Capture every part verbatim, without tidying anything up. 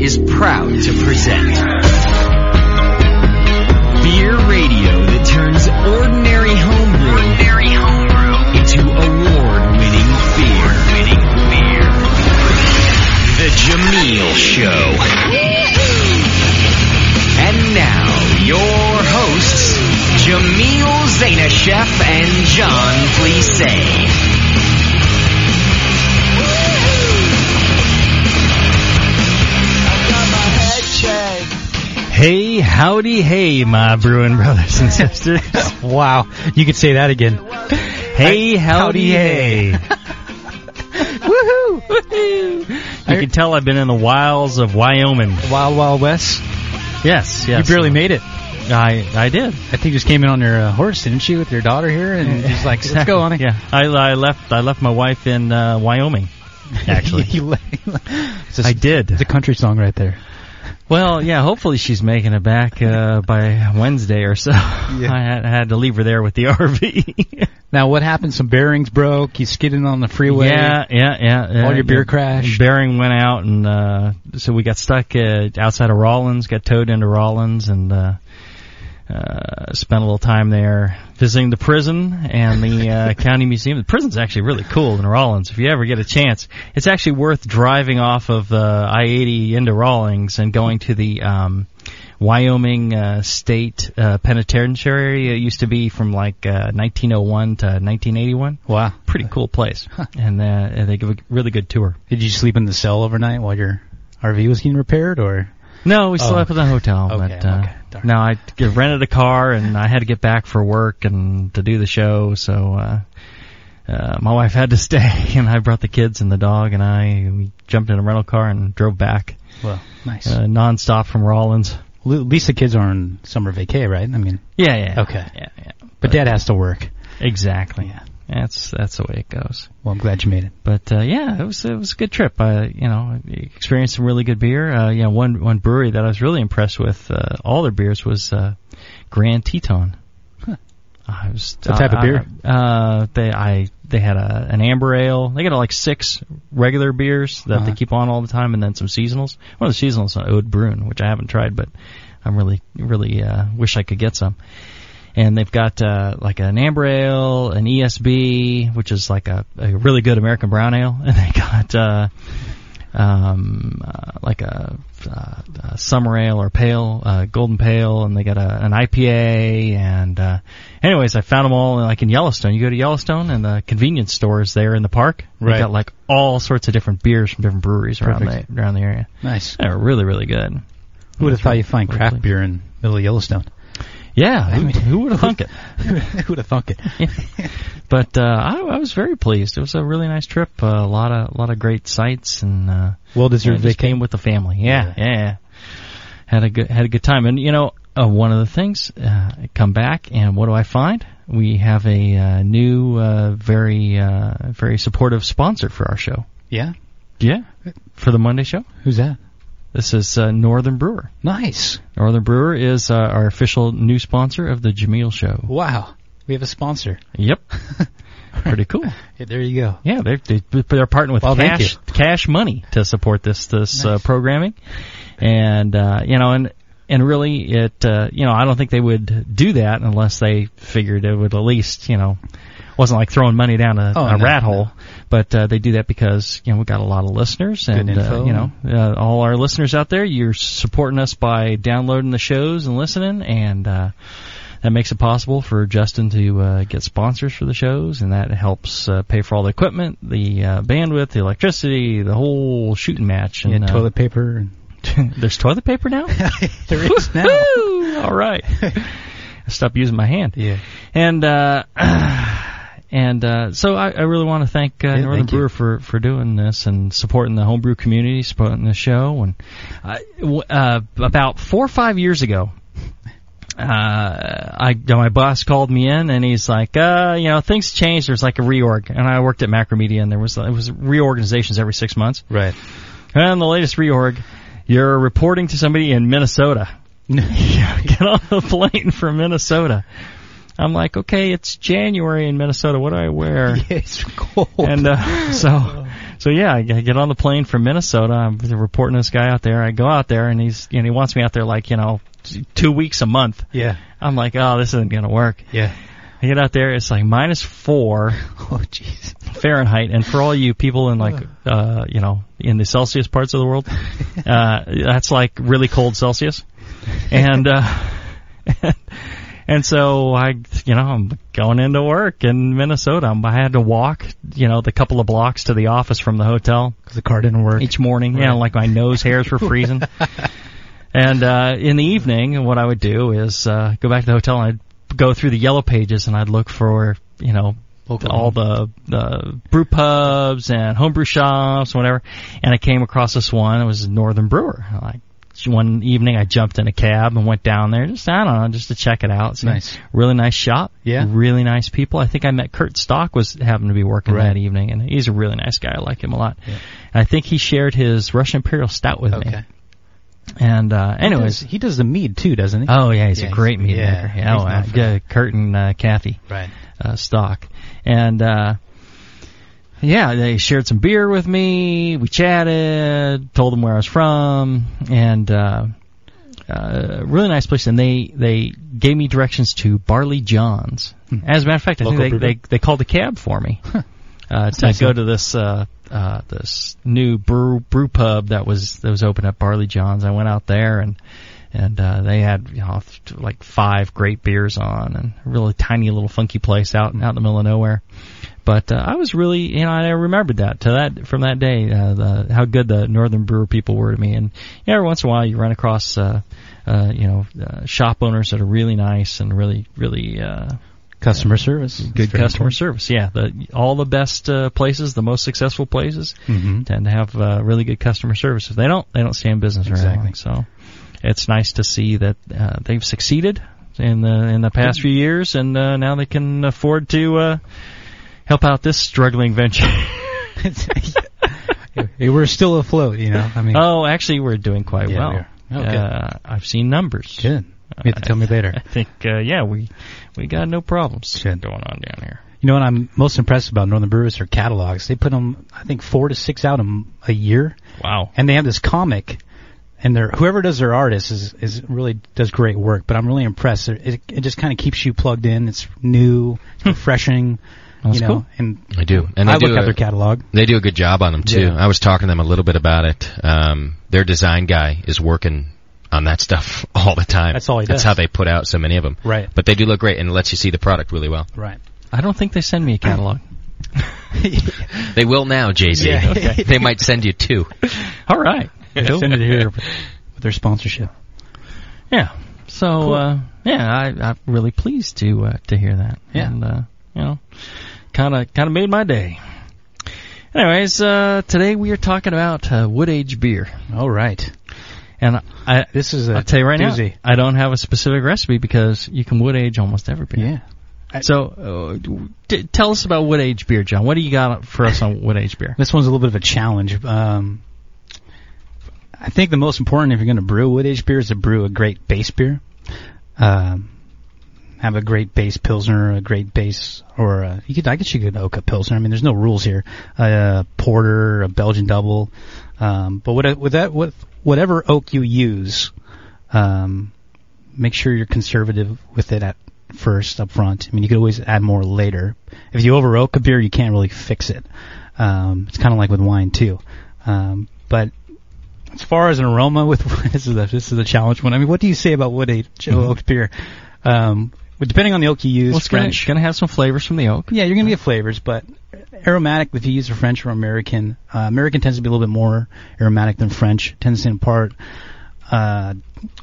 Is proud to present Beer Radio that turns ordinary homebrew, ordinary homebrew. into award-winning beer. Winning beer. The Jamil Show. And now, your hosts, Jamil Zanishev and John Plisse. Hey, howdy, hey, my brewing brothers and sisters. Wow, you could say that again. Hey, I, howdy, howdy, hey. Woohoo! Woohoo! You I, can tell I've been in the wilds of Wyoming. Wild, wild west? Yes, yes. You barely no. made it. I I did. I think you just came in on your uh, horse, didn't you, with your daughter here? And just like, let's go on it. Yeah, I, I, left, I left my wife in uh, Wyoming, actually. you, you, it's a, I did. It's a country song right there. Well, yeah, hopefully she's making it back uh, by Wednesday or so. Yeah. I, had, I had to leave her there with the R V. Now, what happened? Some bearings broke. You skidded on the freeway. Yeah, yeah, yeah. All your beer crashed. Bearing went out, and uh, so we got stuck uh, outside of Rawlins, got towed into Rawlins, and uh, uh, spent a little time there visiting the prison and the uh, county museum. The prison's actually really cool in Rawlins. If you ever get a chance, it's actually worth driving off of uh, I eighty into Rawlins and going to the um, Wyoming uh, State uh, Penitentiary. It used to be from like uh, nineteen oh one to nineteen eighty-one. Wow. Pretty cool place. Huh. And, uh, and they give a really good tour. Did you sleep in the cell overnight while your R V was getting repaired, or...? No, we oh. slept in a hotel, okay, but uh, okay. no, I rented a car, and I had to get back for work and to do the show, so uh, uh, my wife had to stay, and I brought the kids and the dog, and I we jumped in a rental car and drove back. Well, nice. Uh, nonstop from Rawlins. L- at least the kids are on summer vacay, right? I mean, yeah, yeah. Okay. Yeah, yeah. But, but Dad has to work. Exactly. Yeah. That's that's the way it goes. Well, I'm glad you made it. But uh, yeah, it was it was a good trip. I you know experienced some really good beer. Uh, you know, one one brewery that I was really impressed with uh, all their beers was uh, Grand Teton. Huh. I was what uh, type of beer? I, uh, they I they had a, an amber ale. They got like six regular beers that uh-huh. they keep on all the time, and then some seasonals. One of the seasonals is an Ode Brune, which I haven't tried, but I'm really really uh, wish I could get some. And they've got uh, like an amber ale, an E S B, which is like a, a really good American brown ale, and they got uh, um, uh, like a, uh, a summer ale or pale, uh, golden pale, and they got a, an I P A. And uh, anyways, I found them all like in Yellowstone. You go to Yellowstone, and the convenience store is there in the park. Right. They got like all sorts of different beers from different breweries around the, around the area. Nice. They were really, really good. Who would have thought you'd find craft beer in the middle of Yellowstone? Yeah, I mean, who would have thunk it? Who would have thunk it? Yeah. But uh, I, I was very pleased. It was a really nice trip. Uh, a lot of a lot of great sights, and uh, well deserved. They came with the family. Yeah, yeah, yeah. Had a good had a good time. And you know, uh, one of the things, uh, I come back, and what do I find? We have a uh, new, uh, very uh, very supportive sponsor for our show. Yeah, yeah, for the Monday show. Who's that? This is uh, Northern Brewer. Nice. Northern Brewer is uh, our official new sponsor of the Jamil Show. Wow. We have a sponsor. Yep. Pretty cool. Hey, there you go. Yeah, they're, they're partnering with well, cash cash money to support this this nice. uh, programming. And, uh, you know, and and really, it uh, you know, I don't think they would do that unless they figured it would at least, you know, wasn't like throwing money down a, oh, a no, rat hole, no. but uh, they do that because you know we got a lot of listeners, and uh, you know uh, all our listeners out there, you're supporting us by downloading the shows and listening, and uh, that makes it possible for Justin to uh, get sponsors for the shows, and that helps uh, pay for all the equipment, the uh, bandwidth, the electricity, the whole shooting match, and yeah, toilet uh, paper. And- There's toilet paper now? There is now. All right. I stopped using my hand. Yeah. And uh, and uh, so I, I really want to thank uh, yeah, Northern thank Brewer for, for doing this and supporting the homebrew community, supporting the show. And uh, uh, about four or five years ago, uh, I my boss called me in, and he's like, uh, you know, things changed. There's like a reorg. And I worked at Macromedia, and there was it was reorganizations every six months. Right. And the latest reorg, you're reporting to somebody in Minnesota. Get on the plane for Minnesota. I'm like, okay, it's January in Minnesota. What do I wear? Yeah, it's cold. And uh, so, so yeah, I get on the plane for Minnesota. I'm reporting this guy out there. I go out there, and he's and he wants me out there like, you know, two weeks a month. Yeah. I'm like, oh, this isn't gonna work. Yeah. I get out there. It's like minus four oh, geez. Fahrenheit, and for all you people in like uh, you know in the Celsius parts of the world, uh, that's like really cold Celsius. And uh, and so I you know I'm going into work in Minnesota. I'm, I had to walk you know the couple of blocks to the office from the hotel because the car didn't work each morning. Right. Yeah, like my nose hairs were freezing. And uh, in the evening, what I would do is uh, go back to the hotel, and I'd go through the yellow pages, and I'd look for, you know, okay. all the, the brew pubs and homebrew shops, whatever. And I came across this one. It was Northern Brewer. Like one evening, I jumped in a cab and went down there. Just I don't know, just to check it out. So nice, really nice shop. Yeah, really nice people. I think I met Kurt Stock was happened to be working right. that evening, and he's a really nice guy. I like him a lot. Yeah. And I think he shared his Russian Imperial Stout with okay. me. And uh anyways, he does, he does the mead too, doesn't he? Oh yeah, he's yeah, a great he's, mead yeah, maker. Yeah, oh, uh, yeah, Kurt and uh, Kathy right. uh, Stock, and uh yeah, they shared some beer with me. We chatted, told them where I was from, and uh, uh really nice place. And they they gave me directions to Barley John's. Hmm. As a matter of fact, I Local think they, they they called a cab for me huh. uh, to nice go to this. Uh, Uh, this new brew brew pub that was that was open at Barley John's. I went out there, and and uh, they had you know, like five great beers on, and a really tiny little funky place out out in the middle of nowhere. But uh, I was really you know I remembered that to that from that day uh, the, how good the Northern Brewer people were to me. And you know, every once in a while you run across uh, uh, you know uh, shop owners that are really nice and really really. Uh, Customer service. Good customer important. service, yeah. The, all the best uh, places, the most successful places, mm-hmm. tend to have uh, really good customer service. If they don't, they don't stay in business exactly. or anything. So it's nice to see that uh, they've succeeded in the in the past few years, and uh, now they can afford to uh, help out this struggling venture. We're still afloat, you know. I mean, oh, actually, we're doing quite yeah, well. We okay. uh, I've seen numbers. Good. You have to tell me later. I think, uh, yeah, we we got no problems Good. going on down here. You know what I'm most impressed about Northern Brewers are catalogs. They put them, I think, four to six out a, a year. Wow. And they have this comic, and they're, whoever does their artist is, is really does great work, but I'm really impressed. It, it just kind of keeps you plugged in. It's new, it's refreshing. That's you know, cool. And I do. And I look at their catalog. They do a good job on them, too. Yeah. I was talking to them a little bit about it. Um, their design guy is working on that stuff all the time. That's all he That's does. That's how they put out so many of them. Right. But they do look great, and it lets you see the product really well. Right. I don't think they send me a catalog. They will now, Jay-Z. Yeah, okay. They might send you two. All right. Cool. Send it here with their sponsorship. Yeah. So, cool. uh, yeah, I, I'm really pleased to uh, to hear that. Yeah. And, uh, you know, kind of kind of made my day. Anyways, uh, today we are talking about uh, wood-aged beer. All right. And I, this is a I'll tell you right doozy. now, I don't have a specific recipe because you can wood age almost every beer. Yeah. I, so uh, d- tell us about wood age beer, John. What do you got for us on wood age beer? This one's a little bit of a challenge. Um, I think the most important, if you're going to brew wood age beer, is to brew a great base beer. Um, have a great base pilsner, a great base, or a, you could I guess you could oak a pilsner. I mean, there's no rules here. A porter, a Belgian double, um, but what with that with whatever oak you use, um, make sure you're conservative with it at first, up front. I mean, you could always add more later. If you over oak a beer, you can't really fix it. Um, it's kind of like with wine too. Um, but as far as an aroma with this is a, this is a challenge one. I mean, what do you say about wood aged oak beer? Um, depending on the oak you use, well, it's French. Gonna, gonna have some flavors from the oak. Yeah, you're gonna get flavors, but aromatic, if you use a French or American, uh, American tends to be a little bit more aromatic than French. Tends to impart uh,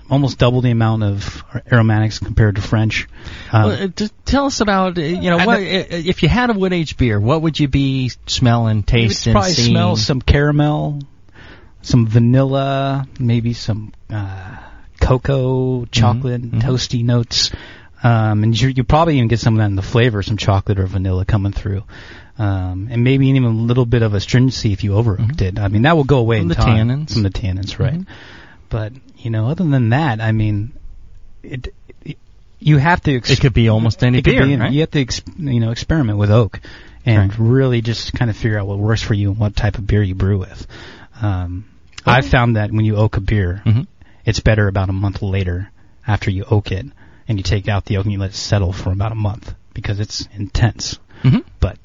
almost double the amount of aromatics compared to French. Um, well, just tell us about, you know, what, the, if you had a wood aged beer, what would you be smelling, tasting, probably seeing? Smell some caramel, some vanilla, maybe some uh, cocoa, chocolate, mm-hmm. toasty notes. Um, and you, you probably even get some of that in the flavor, some chocolate or vanilla coming through. Um, and maybe even a little bit of astringency if you overcooked mm-hmm. it. I mean, that will go away from in time. From the tannins. From the tannins, right. Mm-hmm. But, you know, other than that, I mean, it, it you have to... Exp- it could be almost any beer, be, right? You have to, ex- you know, experiment with oak and right. really just kind of figure out what works for you and what type of beer you brew with. Um, okay. I've found that when you oak a beer, mm-hmm. it's better about a month later after you oak it. And you take out the oak and you let it settle for about a month because it's intense. Mm-hmm. But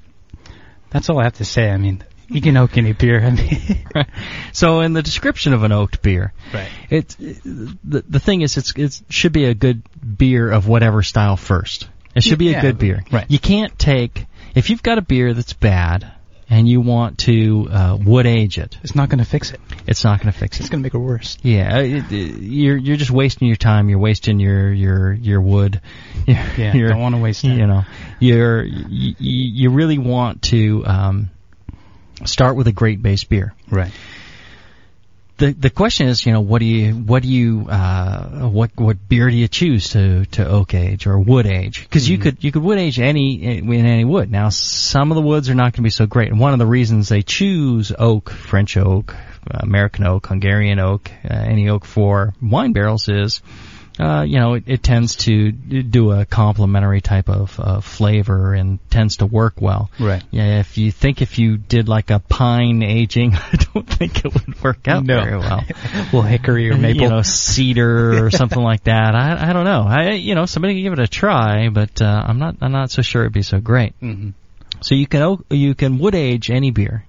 that's all I have to say. I mean, you can oak any beer. I mean, right. So in the description of an oaked beer, right? It, it the the thing is, it's it should be a good beer of whatever style first. It should be yeah, a good beer. Right. You can't take if you've got a beer that's bad and you want to uh, wood age it. It's not going to fix it. It's not going to fix it. It's going to make it worse. Yeah, it, it, you're you're just wasting your time. You're wasting your your your wood. You're, yeah, you're, don't want to waste it. You know, you're you, you really want to um, start with a great base beer, right? The the question is, you know, what do you what do you uh, what what beer do you choose to, to oak age or wood age? Because mm-hmm. you could you could wood age any in any wood. Now some of the woods are not going to be so great, and one of the reasons they choose oak, French oak, American oak, Hungarian oak, uh, any oak for wine barrels is, uh, you know, it, it tends to do a complementary type of uh, flavor and tends to work well. Right. Yeah. If you think if you did like a pine aging, I don't think it would work out no. very well. Well, hickory or maple, you know, cedar or something like that. I I don't know. I you know somebody can give it a try, but uh, I'm not I'm not so sure it'd be so great. Mm-hmm. So you can oak, you can wood age any beer.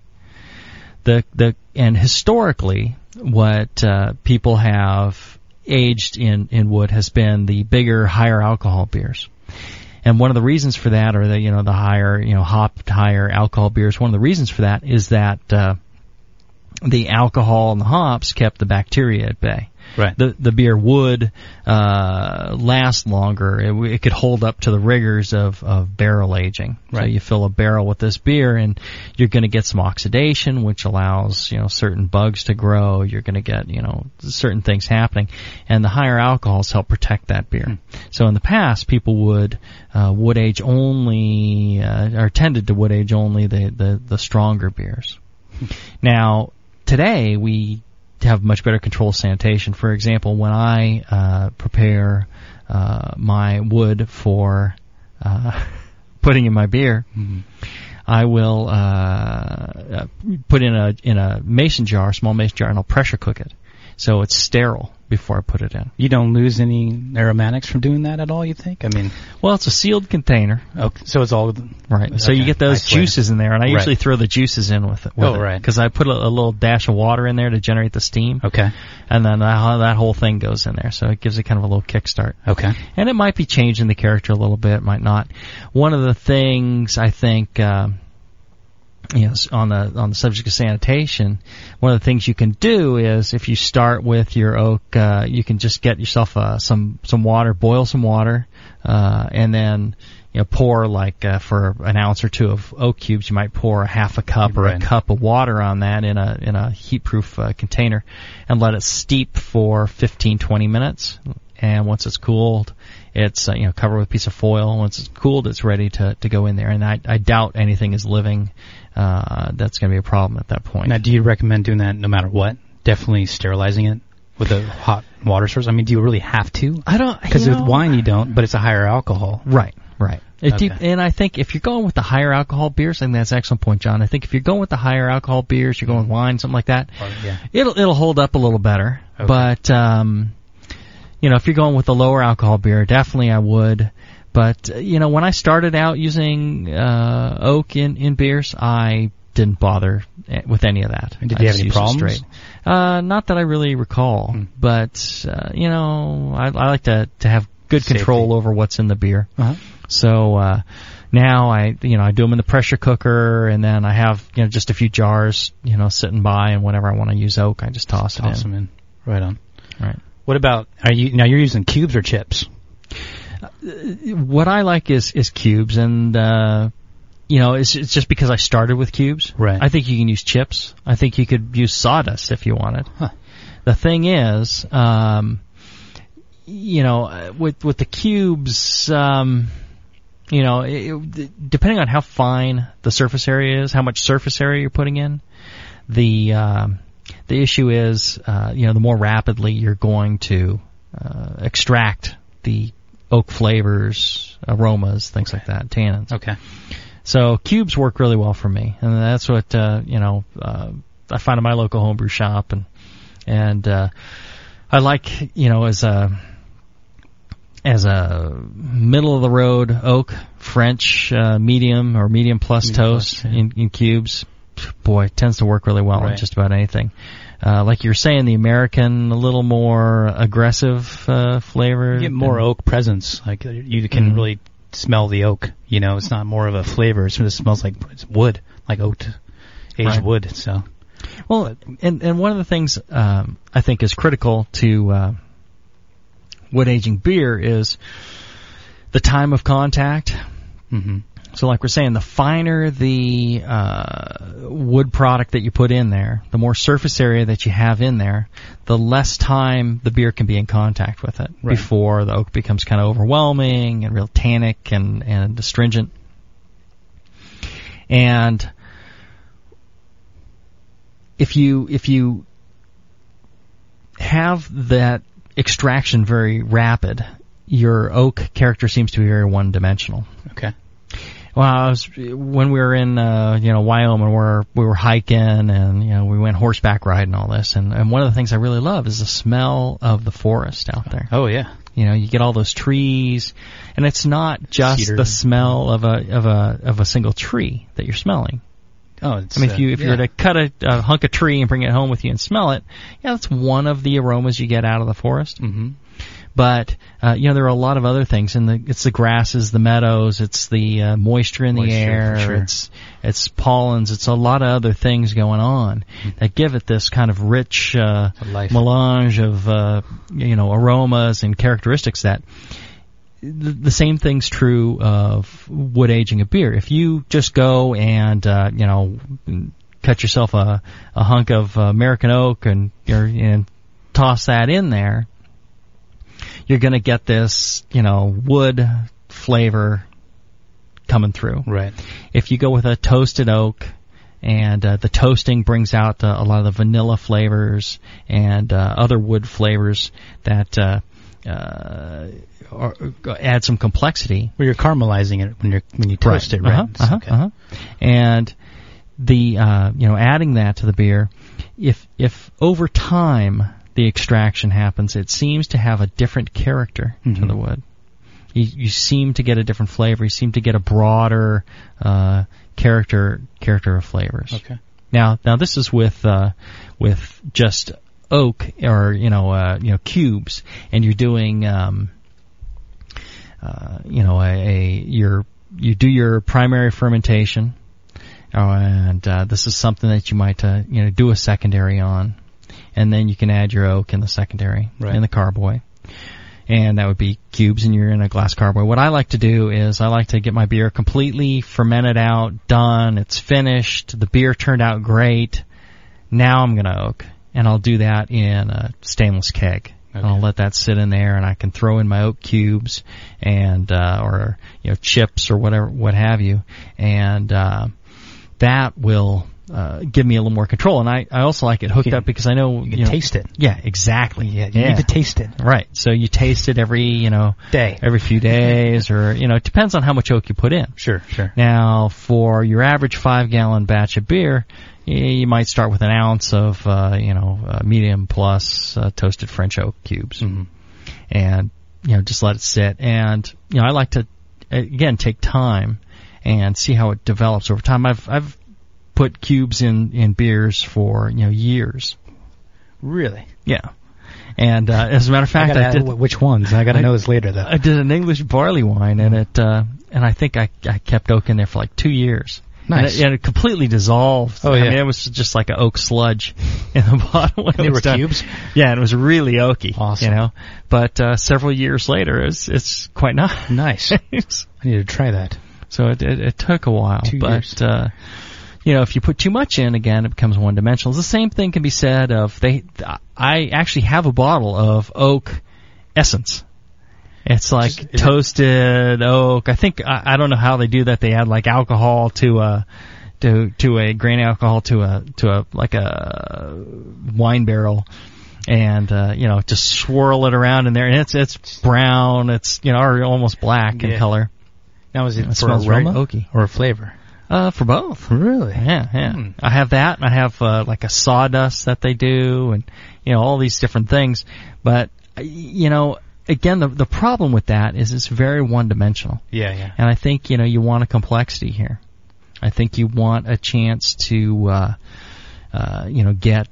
The the and historically, what uh, people have aged in, in wood has been the bigger, higher alcohol beers, and one of the reasons for that, or the you know the higher you know hopped higher alcohol beers. One of the reasons for that is that uh, the alcohol and the hops kept the bacteria at bay. Right. The the beer would uh, last longer. It, it could hold up to the rigors of, of barrel aging. Right. So you fill a barrel with this beer, and you're going to get some oxidation, which allows you know certain bugs to grow. You're going to get you know certain things happening, and the higher alcohols help protect that beer. Mm. So in the past, people would uh, wood age only, uh, or tended to wood age only the the, the stronger beers. Mm. Now today we. Have much better control of sanitation. For example, when I uh, prepare uh, my wood for uh, putting in my beer, mm-hmm. I will uh, put in a in a mason jar, small mason jar, and I'll pressure cook it so it's sterile before I put it in. You don't lose any aromatics from doing that at all, you think? I mean, well, it's a sealed container. Okay, so it's all right. Okay. So you get those juices in there, and I right. usually throw the juices in with it. With oh, right. Because I put a, a little dash of water in there to generate the steam. Okay. And then that, that whole thing goes in there, so it gives it kind of a little kickstart. Okay. And it might be changing the character a little bit, might not. One of the things I think. Uh, Yes, on the on the subject of sanitation, one of the things you can do is if you start with your oak, uh, you can just get yourself uh, some some water, boil some water, uh, and then you know pour like uh, for an ounce or two of oak cubes, you might pour a half a cup right. or a cup of water on that in a in a heat-proof uh, container, and let it steep for fifteen, twenty minutes. And once it's cooled, it's uh, you know covered with a piece of foil. Once it's cooled, it's ready to, to go in there. And I, I doubt anything is living uh, that's going to be a problem at that point. Now, do you recommend doing that no matter what? Definitely sterilizing it with a hot water source? I mean, do you really have to? I don't. Because with wine you don't, but it's a higher alcohol. Right, right. Okay. You, and I think if you're going with the higher alcohol beers, I think that's an excellent point, John. I think if you're going with the higher alcohol beers, you're going with wine, something like that, oh, yeah. it'll it'll hold up a little better. Okay. But... Um, You know, if you're going with a lower alcohol beer, definitely I would. But, you know, when I started out using uh, oak in, in beers, I didn't bother with any of that. And did you have any problems? Uh, not that I really recall. Hmm. But, uh, you know, I, I like to, to have good Safety. Control over what's in the beer. Uh-huh. So, uh, now I, you know, I do them in the pressure cooker, and then I have, you know, just a few jars, you know, sitting by, and whenever I want to use oak, I just toss, just toss it in. them in. Right on. Right. What about, are you, now you're using cubes or chips? Uh, what I like is, is cubes, and, uh, you know, it's, it's just because I started with cubes. Right. I think you can use chips. I think you could use sawdust if you wanted. Huh. The thing is, um, you know, with, with the cubes, um, you know, it, depending on how fine the surface area is, how much surface area you're putting in, the, um, the issue is, uh, you know, the more rapidly you're going to uh, extract the oak flavors, aromas, things okay. like that, tannins. Okay. So cubes work really well for me, and that's what uh, you know uh, I find in my local homebrew shop, and and uh, I like, you know, as a as a middle of the road oak French uh, medium or medium plus medium toast plus, yeah. in, in cubes. Boy, it tends to work really well right. on just about anything. Uh, like you were saying, the American, a little more aggressive uh, flavor. You get more oak presence. Like you can mm-hmm. really smell the oak. You know, it's not more of a flavor. It just smells like it's wood, like oak, aged right. wood. So, well, and and one of the things um, I think is critical to uh, wood aging beer is the time of contact. Mm-hmm. So like we're saying, the finer the uh, wood product that you put in there, the more surface area that you have in there, the less time the beer can be in contact with it right. before the oak becomes kind of overwhelming and real tannic and, and astringent. And if you if you have that extraction very rapid, your oak character seems to be very one-dimensional. Okay. Well, I was, when we were in, uh, you know, Wyoming, we were, we were hiking and, you know, we went horseback riding, all this. And, and one of the things I really love is the smell of the forest out there. Oh, yeah. You know, you get all those trees, and it's not just Cedar. the smell of a, of a, of a single tree that you're smelling. Oh, it's, I mean, if you, if uh, yeah. you were to cut a, a hunk of tree and bring it home with you and smell it, yeah, that's one of the aromas you get out of the forest. Mm-hmm. But, uh, you know, there are a lot of other things. And the, it's the grasses, the meadows, it's the uh, moisture in the moisture, air, sure. it's it's pollens, it's a lot of other things going on mm-hmm. that give it this kind of rich uh, melange of, uh, you know, aromas and characteristics that the, the same thing's true of wood aging a beer. If you just go and, uh, you know, cut yourself a, a hunk of uh, American oak and, or, and toss that in there, you're going to get this, you know, wood flavor coming through. Right. If you go with a toasted oak, and uh, the toasting brings out uh, a lot of the vanilla flavors and uh, other wood flavors that uh, uh, are, add some complexity. Well, you're caramelizing it when you're when you toast right. it, right? Uh-huh, uh-huh, okay. uh-huh. And the uh, you know, adding that to the beer, if if over time the extraction happens, it seems to have a different character mm-hmm. to the wood. You, you seem to get a different flavor. You seem to get a broader uh, character character of flavors. Okay. Now, now this is with uh, with just oak or you know uh, you know cubes, and you're doing um, uh, you know a, a your you do your primary fermentation, oh, and uh, this is something that you might uh, you know do a secondary on. And then you can add your oak in the secondary, right. in the carboy. And that would be cubes, and you're in a glass carboy. What I like to do is I like to get my beer completely fermented out, done, it's finished, the beer turned out great. Now I'm going to oak, and I'll do that in a stainless keg. Okay. I'll let that sit in there, and I can throw in my oak cubes and uh, or you know chips or whatever, what have you. And uh, that will... Uh, give me a little more control, and I, I also like it hooked yeah. up because I know you can you know, taste it. Yeah, exactly. Yeah, you yeah. need to taste it. Right. So you taste it every you know day, every few days, or you know it depends on how much oak you put in. Sure, sure. Now, for your average five gallon batch of beer, you, you might start with an ounce of uh, you know uh, medium plus uh, toasted French oak cubes, mm-hmm. and you know just let it sit. And you know I like to again take time and see how it develops over time. I've I've put cubes in, in beers for, you know, years. Really? Yeah. And, uh, as a matter of fact, I, I did... Which ones? I gotta I, know this later, though. I did an English barley wine, and it, uh, and I think I, I kept oak in there for like two years. Nice. And it, and it completely dissolved. Oh, yeah. I mean, it was just like an oak sludge in the bottle. When and it was were done. Cubes? Yeah, and it was really oaky. Awesome. You know? But uh, several years later, it's it's quite nice. Nice. I need to try that. So it it, it took a while. Two but, years. Uh, you know, if you put too much in, again, it becomes one-dimensional. The same thing can be said of, they. I actually have a bottle of oak essence. It's like just, toasted it, oak. I think I, I don't know how they do that. They add like alcohol to a to to a grain alcohol to a to a like a wine barrel, and uh, you know, just swirl it around in there. And it's it's brown. It's you know or almost black yeah. in color. Now is it, it for smells aroma very oaky or a flavor? Uh, for both. Really? Yeah, yeah. Mm. I have that, and I have uh, like a sawdust that they do, and you know all these different things. But you know. Again, the the problem with that is it's very one-dimensional. Yeah, yeah. And I think, you know, you want a complexity here. I think you want a chance to, uh, uh, you know, get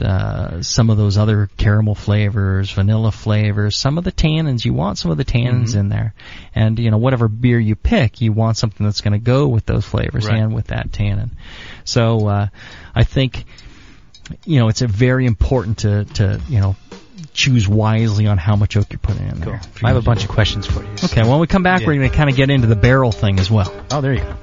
uh, some of those other caramel flavors, vanilla flavors, some of the tannins. You want some of the tannins mm-hmm. in there. And, you know, whatever beer you pick, you want something that's going to go with those flavors right. and with that tannin. So uh, I think, you know, it's a very important to, to you know, choose wisely on how much oak you're putting in cool. there. I have a bunch of questions for you. So. Okay, when we come back, yeah. we're going to kind of get into the barrel thing as well. Oh, there you go.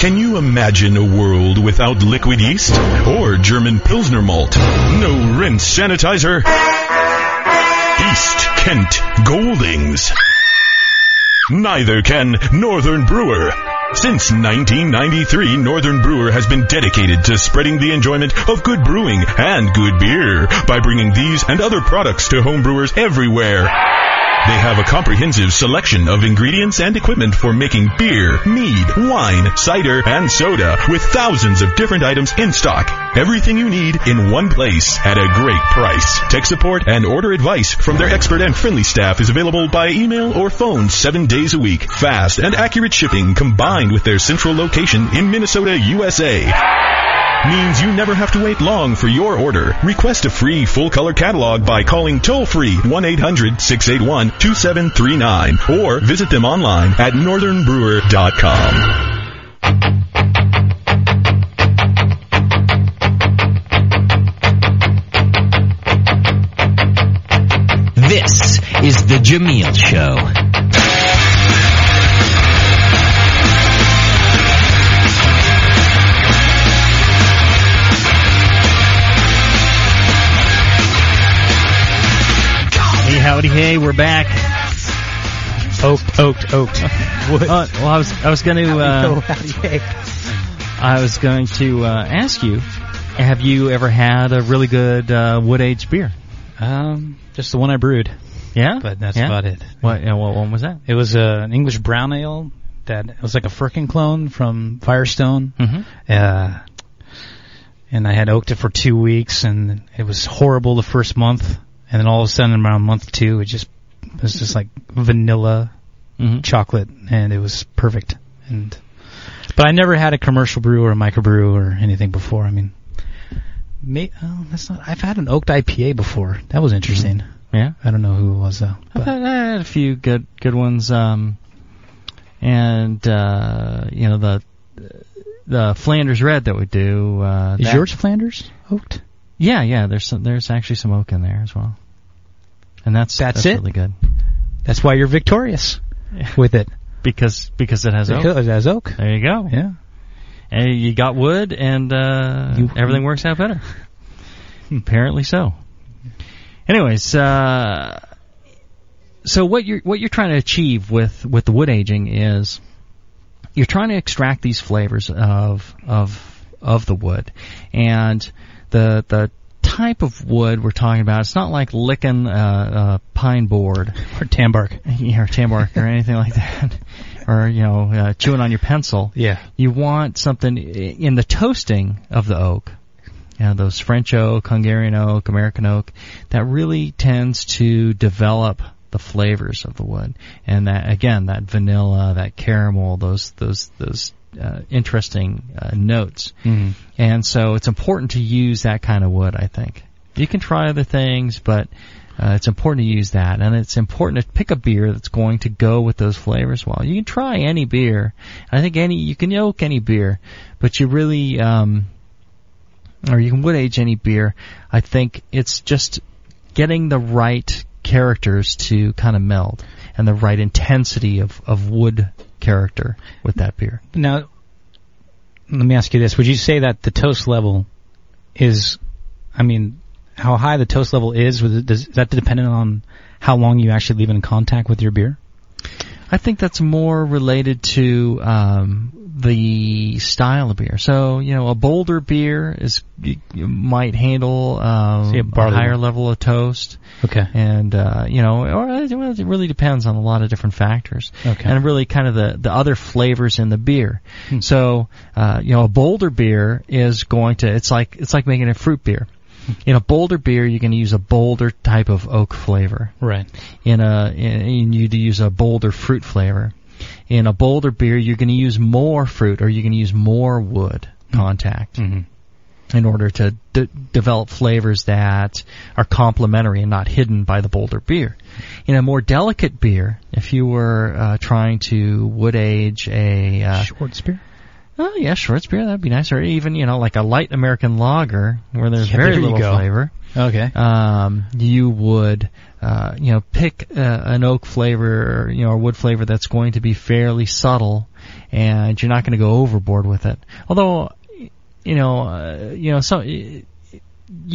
Can you imagine a world without liquid yeast or German Pilsner malt? No rinse sanitizer. East Kent Goldings. Neither can Northern Brewer. Since nineteen ninety-three, Northern Brewer has been dedicated to spreading the enjoyment of good brewing and good beer by bringing these and other products to homebrewers everywhere. They have a comprehensive selection of ingredients and equipment for making beer, mead, wine, cider, and soda with thousands of different items in stock. Everything you need in one place at a great price. Tech support and order advice from their expert and friendly staff is available by email or phone seven days a week. Fast and accurate shipping combined with their central location in Minnesota, U S A. Means you never have to wait long for your order. Request a free full-color catalog by calling toll-free one eight hundred six eight one two seven three nine or visit them online at northern brewer dot com. This is the Jamil Show. Howdy, hey, we're back. Oaked, oaked, oaked. What? Uh, well, I was, I was going to, uh, howdy, hey. I was going to uh, ask you, have you ever had a really good uh, wood-aged beer? Um, just the one I brewed. Yeah, but that's yeah. about it. What? And what one was that? It was uh, an English brown ale that it was like a Firkin clone from Firestone. Mm-hmm. Uh, and I had oaked it for two weeks, and it was horrible the first month. And then all of a sudden, around month two, it just it was just like vanilla, mm-hmm. chocolate, and it was perfect. And but I never had a commercial brew or a microbrew or anything before. I mean, may, oh, that's not. I've had an oaked I P A before. That was interesting. Mm-hmm. Yeah, I don't know who it was though. I've had, I had a few good good ones. Um, and uh, you know the the Flanders Red that we do. Uh, is that. Yours Flanders oaked? Yeah, yeah. There's some, there's actually some oak in there as well. And that's that's, that's it. Really good. That's why you're victorious yeah. with it because because it has because oak. It has oak. There you go. Yeah, and you got wood, and uh, you, everything works out better. Apparently so. Anyways, uh, so what you're what you're trying to achieve with, with the wood aging is you're trying to extract these flavors of of of the wood, and the the type of wood we're talking about, it's not like licking uh, a pine board or tan bark yeah, or tan bark or anything like that, or you know uh, chewing on your pencil. Yeah, you want something in the toasting of the oak, you know, those French oak, Hungarian oak, American oak, that really tends to develop the flavors of the wood, and that again, that vanilla, that caramel, those those those uh, interesting uh, notes. Mm-hmm. And so it's important to use that kind of wood, I think. You can try other things, but uh, it's important to use that. And it's important to pick a beer that's going to go with those flavors well. You can try any beer. I think any you can oak any beer, but you really um, or you can wood age any beer. I think it's just getting the right characters to kind of meld and the right intensity of, of wood character with that beer. Now, let me ask you this. Would you say that the toast level is, I mean, how high the toast level is, does, is that dependent on how long you actually leave in contact with your beer? I think that's more related to um, the style of beer. So, you know, a bolder beer is you, you might handle um, a, a higher level of toast. Okay. And, uh, you know, or it really depends on a lot of different factors. Okay. And really kind of the, the other flavors in the beer. Hmm. So, uh, you know, a bolder beer is going to, it's like it's like making a fruit beer. In a bolder beer, you're going to use a bolder type of oak flavor. Right. In a, in, you'd use a bolder fruit flavor. In a bolder beer, you're going to use more fruit, or you're going to use more wood contact mm-hmm. in order to d- develop flavors that are complementary and not hidden by the bolder beer. In a more delicate beer, if you were uh, trying to wood age a uh, Schwartz beer. Oh, yeah, Schwartz beer, that'd be nice. Or even, you know, like a light American lager where there's yeah, very there little flavor. Okay. Um, you would, uh, you know, pick uh, an oak flavor, or, you know, a wood flavor that's going to be fairly subtle, and you're not going to go overboard with it. Although, you know, uh, you know, so you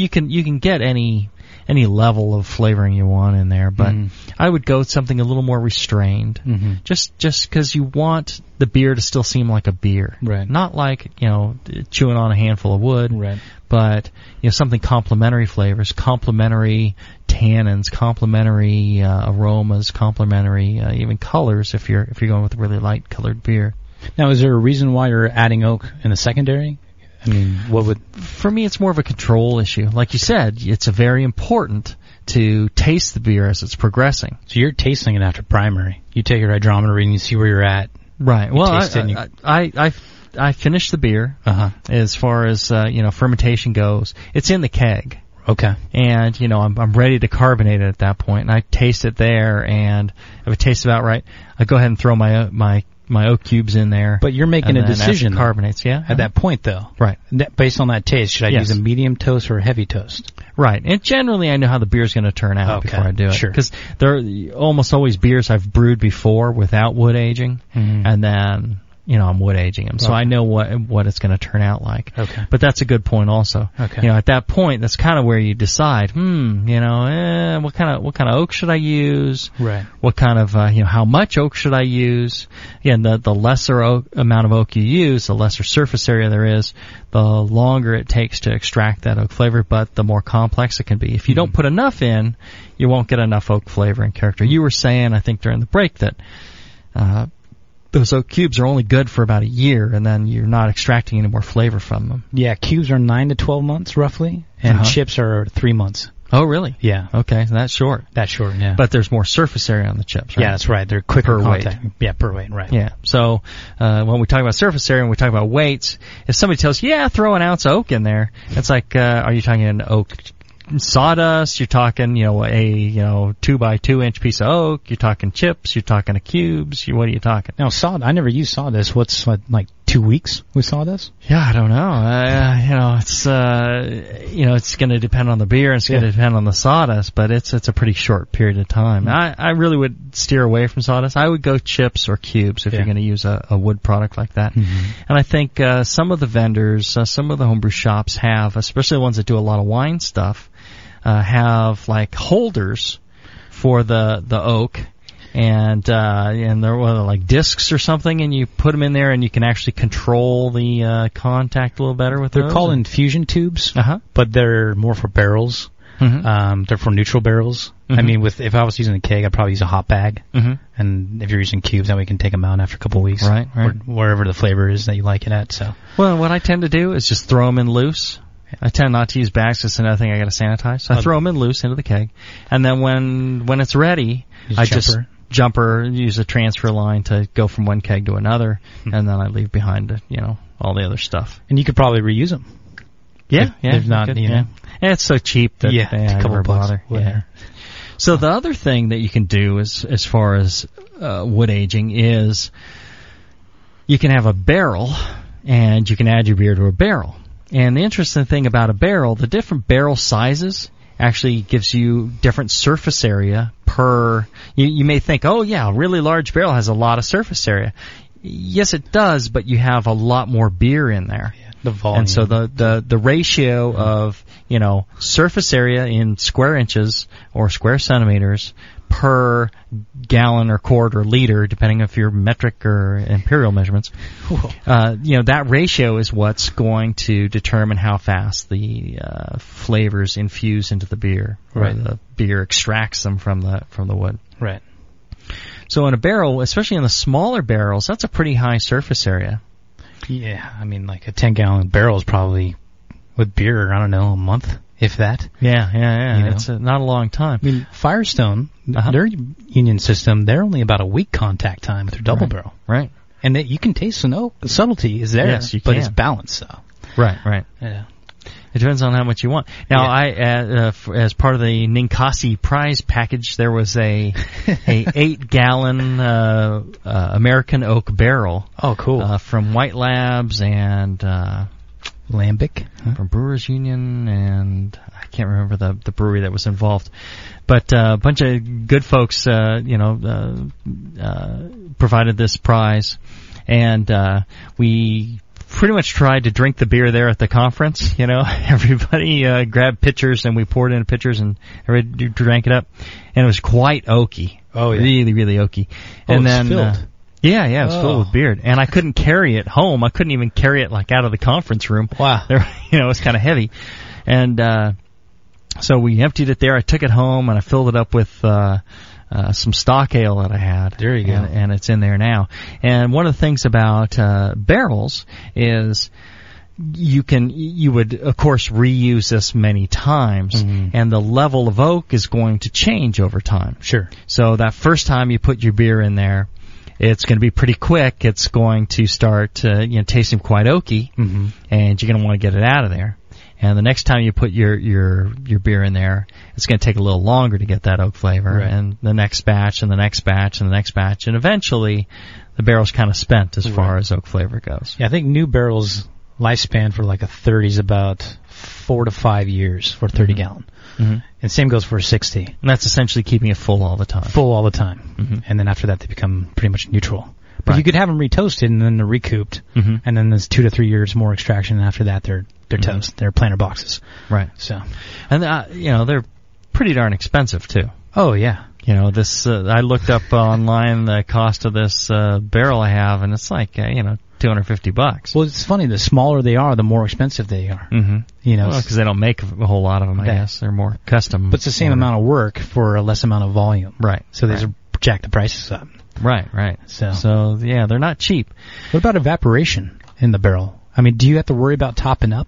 can you can get any any level of flavoring you want in there, but mm. I would go with something a little more restrained, mm-hmm. just just because you want the beer to still seem like a beer, right? Not like, you know, chewing on a handful of wood, right? But, you know, something complementary flavors, complementary tannins, complementary uh, aromas, complementary uh, even colors. If you're if you're going with a really light colored beer, now is there a reason why you're adding oak in the secondary? I mean, what would... For me, it's more of a control issue. Like you said, it's a very important to taste the beer as it's progressing. So you're tasting it after primary. You take your hydrometer and you see where you're at. Right. You well, I, I, you... I, I, I finished the beer uh-huh. as far as, uh, you know, fermentation goes. It's in the keg. Okay. And, you know, I'm, I'm ready to carbonate it at that point. And I taste it there, and if it tastes about right, I go ahead and throw my my... my oak cubes in there. But you're making a decision. Carbonates, yeah. At that point, though. Right. Based on that taste, should I yes. use a medium toast or a heavy toast? Right. And generally, I know how the beer's going to turn out okay. before I do it. Sure. Because there are almost always beers I've brewed before without wood aging, mm-hmm. and then, you know, I'm wood aging them. So okay. I know what what it's going to turn out like. Okay. But that's a good point also. Okay. You know, at that point, that's kind of where you decide, hmm, you know, eh, what kind of what kind of oak should I use? Right. What kind of, uh, you know, how much oak should I use? Again, the, the lesser oak, amount of oak you use, the lesser surface area there is, the longer it takes to extract that oak flavor, but the more complex it can be. If you mm-hmm. don't put enough in, you won't get enough oak flavor and character. You were saying, I think, during the break that... Uh, Those oak cubes are only good for about a year, and then you're not extracting any more flavor from them. Yeah, cubes are nine to twelve months, roughly, and uh-huh. chips are three months. Oh, really? Yeah. Okay, so that's short. That's short, yeah. But there's more surface area on the chips, right? Yeah, that's right. They're quicker per contact. Weight. Yeah, per weight, right. Yeah, so uh, when we talk about surface area and we talk about weights, if somebody tells you, yeah, throw an ounce of oak in there, it's like, uh, are you talking an oak sawdust? You're talking, you know, a, you know, two by two inch piece of oak. You're talking chips. You're talking to cubes. You, what are you talking? Now, sawdust. I never used sawdust. What's what, like two weeks with sawdust? Yeah, I don't know. Uh, you know, it's uh, you know, it's going to depend on the beer. It's going to yeah. depend on the sawdust, but it's it's a pretty short period of time. Mm-hmm. I I really would steer away from sawdust. I would go chips or cubes if yeah. you're going to use a, a wood product like that. Mm-hmm. And I think uh, some of the vendors, uh, some of the homebrew shops have, especially the ones that do a lot of wine stuff. Uh, have like holders for the the oak, and uh, and they're well, like discs or something, and you put them in there, and you can actually control the uh, contact a little better with they're those. They're called infusion tubes, uh-huh. but they're more for barrels. Mm-hmm. Um, they're for neutral barrels. Mm-hmm. I mean, with if I was using a keg, I'd probably use a hot bag. Mm-hmm. And if you're using cubes, then we can take them out after a couple of weeks, right? Right. Or wherever the flavor is that you like it at. So, well, what I tend to do is just throw them in loose. I tend not to use bags. It's another thing I got to sanitize. So I throw them in loose into the keg, and then when when it's ready, I just jumper, use a transfer line to go from one keg to another, mm-hmm. and then I leave behind, you know, all the other stuff. And you could probably reuse them. Yeah, if, yeah, if not, could, you know, yeah. And it's so cheap that yeah, yeah, I never bother. Yeah. So the other thing that you can do is, as far as uh, wood aging is, you can have a barrel, and you can add your beer to a barrel. And the interesting thing about a barrel, the different barrel sizes actually gives you different surface area per... You, you may think, oh, yeah, a really large barrel has a lot of surface area. Yes, it does, but you have a lot more beer in there. Yeah, the volume. And so the, the, the ratio yeah. of, you know, surface area in square inches or square centimeters per gallon or quart or liter, depending if you're metric or imperial measurements, uh, you know, that ratio is what's going to determine how fast the uh, flavors infuse into the beer, or right. the beer extracts them from the from the wood. Right. So in a barrel, especially in the smaller barrels, that's a pretty high surface area. Yeah, I mean, like a ten-gallon barrel is probably with beer, I don't know, a month. If that. Yeah, yeah, yeah. You know? It's a, not a long time. I mean, Firestone, uh-huh. their union system, they're only about a week contact time with their double right. barrel. Right. And that you can taste the no, subtlety is there, yes, you but can. It's balanced, though. So. Right, right. Yeah. It depends on how much you want. Now, yeah. I uh, as part of the Ninkasi prize package, there was a a eight-gallon uh, uh, American oak barrel. Oh, cool. Uh, from White Labs and... Uh, Lambic huh? from Brewers Union, and I can't remember the the brewery that was involved, but uh, a bunch of good folks, uh, you know, uh, uh, provided this prize, and uh, we pretty much tried to drink the beer there at the conference. You know, everybody uh, grabbed pitchers and we poured in pitchers and everybody drank it up, and it was quite oaky. Oh, yeah, really, really oaky. Oh, and then. Filled. Uh, Yeah, yeah, it was oh. filled with beer, and I couldn't carry it home. I couldn't even carry it like out of the conference room. Wow, there, you know, it was kind of heavy, and uh, so we emptied it there. I took it home and I filled it up with uh, uh, some stock ale that I had. There you and, go, and it's in there now. And one of the things about uh, barrels is you can, you would of course reuse this many times, mm-hmm. and the level of oak is going to change over time. Sure. So that first time you put your beer in there, it's going to be pretty quick. It's going to start, uh, you know, tasting quite oaky, mm-hmm. and you're going to want to get it out of there. And the next time you put your, your, your beer in there, it's going to take a little longer to get that oak flavor. Right. And the next batch, and the next batch, and the next batch, and eventually, the barrel's kind of spent as right. far as oak flavor goes. Yeah, I think new barrels' lifespan for like a thirty is about four to five years for thirty mm-hmm. gallon. Mm-hmm. And same goes for a sixty. And that's essentially keeping it full all the time. Full all the time. Mm-hmm. And then after that, they become pretty much neutral. But right. you could have them re-toasted, and then they're recouped. Mm-hmm. And then there's two to three years more extraction, and after that, they're they're mm-hmm. toast. They're planter boxes. Right. So, and, uh, you know, they're pretty darn expensive, too. Oh, yeah. You know, this. Uh, I looked up online the cost of this uh, barrel I have, and it's like, uh, you know, two hundred fifty bucks. Well, it's funny. The smaller they are, the more expensive they are. Mm-hmm. You know, because well, they don't make a whole lot of them. I that. guess they're more custom. But it's the same order. amount of work for a less amount of volume. Right. So they right. just jack the prices up. Right. Right. So, so yeah, they're not cheap. What about evaporation in the barrel? I mean, do you have to worry about topping up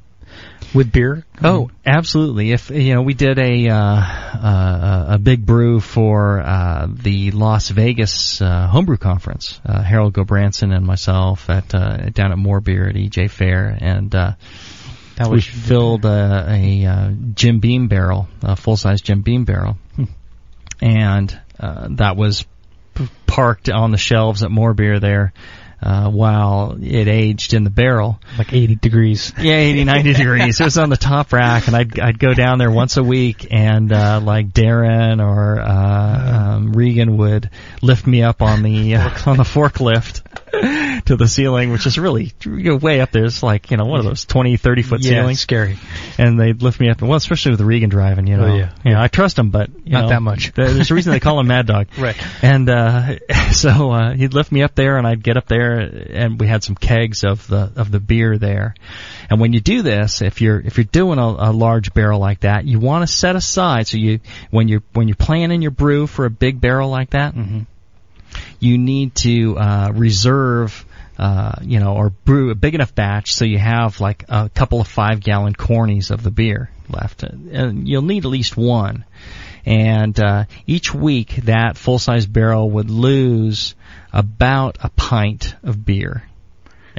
with beer? Oh, mm-hmm. absolutely. If you know, we did a uh, uh, a big brew for uh, the Las Vegas uh, homebrew conference. Uh, Harold Gobranson and myself at uh, down at More Beer at E J Fair, and uh, that was we filled uh, a uh, Jim Beam barrel, a full size Jim Beam barrel, hmm. and uh, that was p- parked on the shelves at More Beer there. Uh, while it aged in the barrel. Like eighty degrees. Yeah, eighty, ninety degrees. It was on the top rack, and I'd, I'd go down there once a week, and, uh, like Darren or, uh, um, Regan would lift me up on the, uh, on the forklift to the ceiling, which is really, you know, way up there. It's like, you know, one of those twenty, thirty foot ceilings. Yeah, it's scary. And they'd lift me up, well, especially with Regan driving, you know. Oh, yeah. You know, I trust him, but, you Not know, that much. There's a reason they call him Mad Dog. Right. And, uh, so, uh, he'd lift me up there, and I'd get up there, and we had some kegs of the of the beer there. And when you do this, if you're if you're doing a, a large barrel like that, you want to set aside. So you when you when you're planning your brew for a big barrel like that, mm-hmm. you need to uh, reserve, uh, you know, or brew a big enough batch so you have like a couple of five gallon cornies of the beer left, and you'll need at least one. And uh, each week that full-size barrel would lose about a pint of beer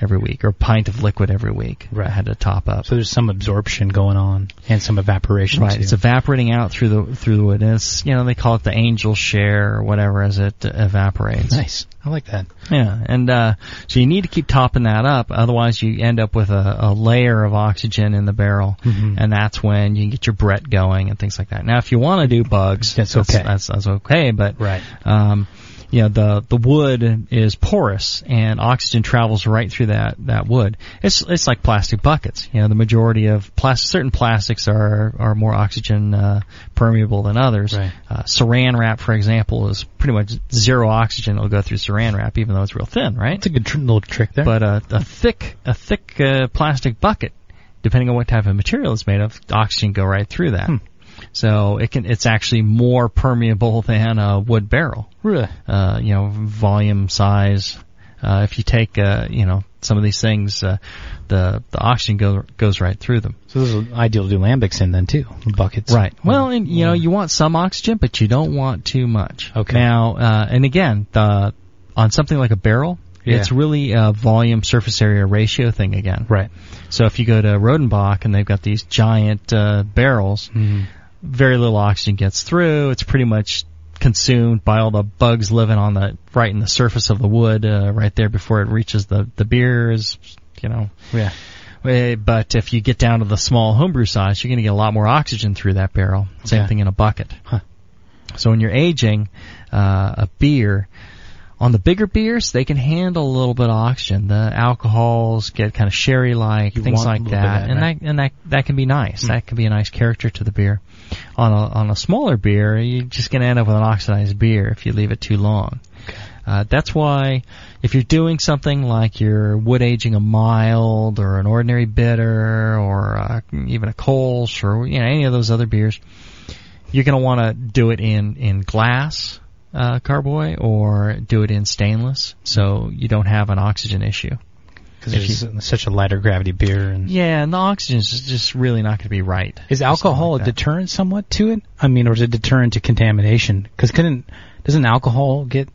every week, or a pint of liquid every week. Right. I had to top up. So there's some absorption going on and some evaporation. Right. Too. It's evaporating out through the through the wood. And it's, you know, they call it the angel share or whatever as it evaporates. Nice. I like that. Yeah. And uh, so you need to keep topping that up. Otherwise, you end up with a, a layer of oxygen in the barrel, mm-hmm. and that's when you get your Brett going and things like that. Now, if you want to do bugs, that's okay. That's, that's, that's okay. But right. Um, You know, the, the wood is porous, and oxygen travels right through that, that wood. It's, it's like plastic buckets. You know, the majority of plastic, certain plastics are, are more oxygen, uh, permeable than others. Right. Uh, saran wrap, for example, is pretty much zero oxygen. It'll go through saran wrap, even though it's real thin, right? It's a good tr- little trick there. But a, a thick, a thick, uh, plastic bucket, depending on what type of material it's made of, oxygen go right through that. Hmm. So it can, it's actually more permeable than a wood barrel. Really? Uh, you know, volume, size. Uh, if you take, uh, you know, some of these things, uh, the, the oxygen go, goes right through them. So this is ideal to do lambics in then too, buckets. Right. Well, and, you know, you want some oxygen, but you don't want too much. Okay. Now, uh, and again, the, on something like a barrel, yeah. It's really a volume surface area ratio thing again. Right. So if you go to Rodenbach and they've got these giant, uh, barrels, mm-hmm. very little oxygen gets through. It's pretty much consumed by all the bugs living on the right in the surface of the wood, uh, right there before it reaches the the beer. Is, you know, yeah. But if you get down to the small homebrew size, you're going to get a lot more oxygen through that barrel. Same yeah. thing in a bucket. Huh. So when you're aging uh, a beer. On the bigger beers, they can handle a little bit of oxygen. The alcohols get kind of sherry-like, you things like that, that and right? that and that that can be nice. Mm. That can be a nice character to the beer. On a on a smaller beer, you're just going to end up with an oxidized beer if you leave it too long. Okay. Uh, that's why if you're doing something like you're wood aging a mild or an ordinary bitter or uh, even a Kolsch or you know any of those other beers, you're going to want to do it in in glass. Uh, carboy or do it in stainless so you don't have an oxygen issue. Because it's you, such a lighter gravity beer. And yeah, and the oxygen is just really not going to be right. Is alcohol like a that. deterrent somewhat to it? I mean, or is it deterrent to contamination? Because couldn't doesn't alcohol get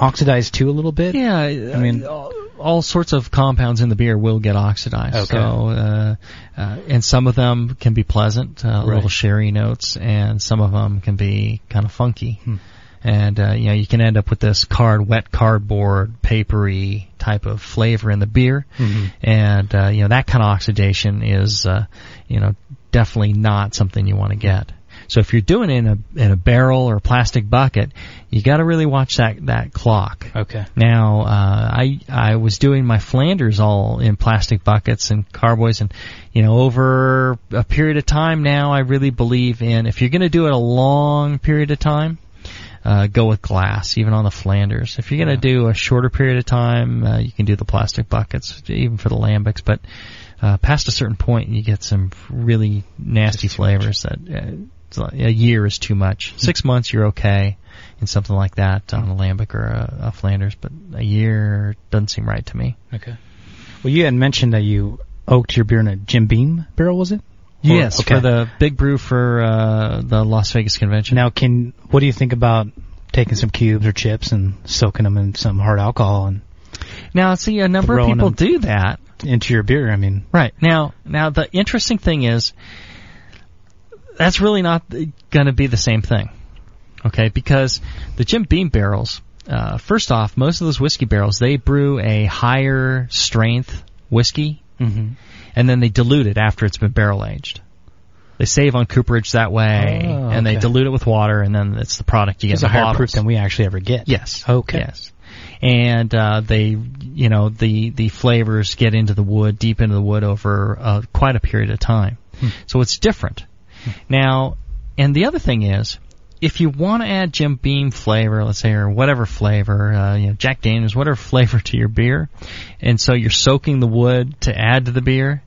oxidized too a little bit? Yeah. I mean, all, all sorts of compounds in the beer will get oxidized. Okay. So, uh, uh, and some of them can be pleasant, uh, right. little sherry notes, and some of them can be kind of funky. Hmm. And, uh, you know, you can end up with this card, wet cardboard, papery type of flavor in the beer. Mm-hmm. And, uh, you know, that kind of oxidation is, uh, you know, definitely not something you want to get. So if you're doing it in a, in a barrel or a plastic bucket, you got to really watch that, that clock. Okay. Now, uh, I, I was doing my Flanders all in plastic buckets and carboys and, you know, over a period of time now, I really believe in if you're going to do it a long period of time, Uh, go with glass, even on the Flanders. If you're going to yeah. do a shorter period of time, uh, you can do the plastic buckets, even for the lambics. But uh, past a certain point, you get some really nasty flavors that uh, a year is too much. Six months, you're okay in something like that on a lambic or a, a Flanders, but a year doesn't seem right to me. Okay. Well, you had mentioned that you oaked your beer in a Jim Beam barrel, was it? Yes, okay. For the big brew for uh, the Las Vegas convention. Now, can what do you think about taking some cubes or chips and soaking them in some hard alcohol? And now, see, a number of people do that into your beer. I mean, right now, now the interesting thing is that's really not going to be the same thing, okay? Because the Jim Beam barrels, uh, first off, most of those whiskey barrels they brew a higher strength whiskey. Mm-hmm. And then they dilute it after it's been barrel aged. They save on cooperage that way, oh, and okay. they dilute it with water, and then it's the product you get. It's in the a higher proof than we actually ever get. Yes. Okay. Yes. And uh, they, you know, the the flavors get into the wood, deep into the wood over uh, quite a period of time. Hmm. So it's different. Hmm. Now, and the other thing is, if you want to add Jim Beam flavor, let's say, or whatever flavor, uh, you know, Jack Daniels, whatever flavor to your beer, and so you're soaking the wood to add to the beer.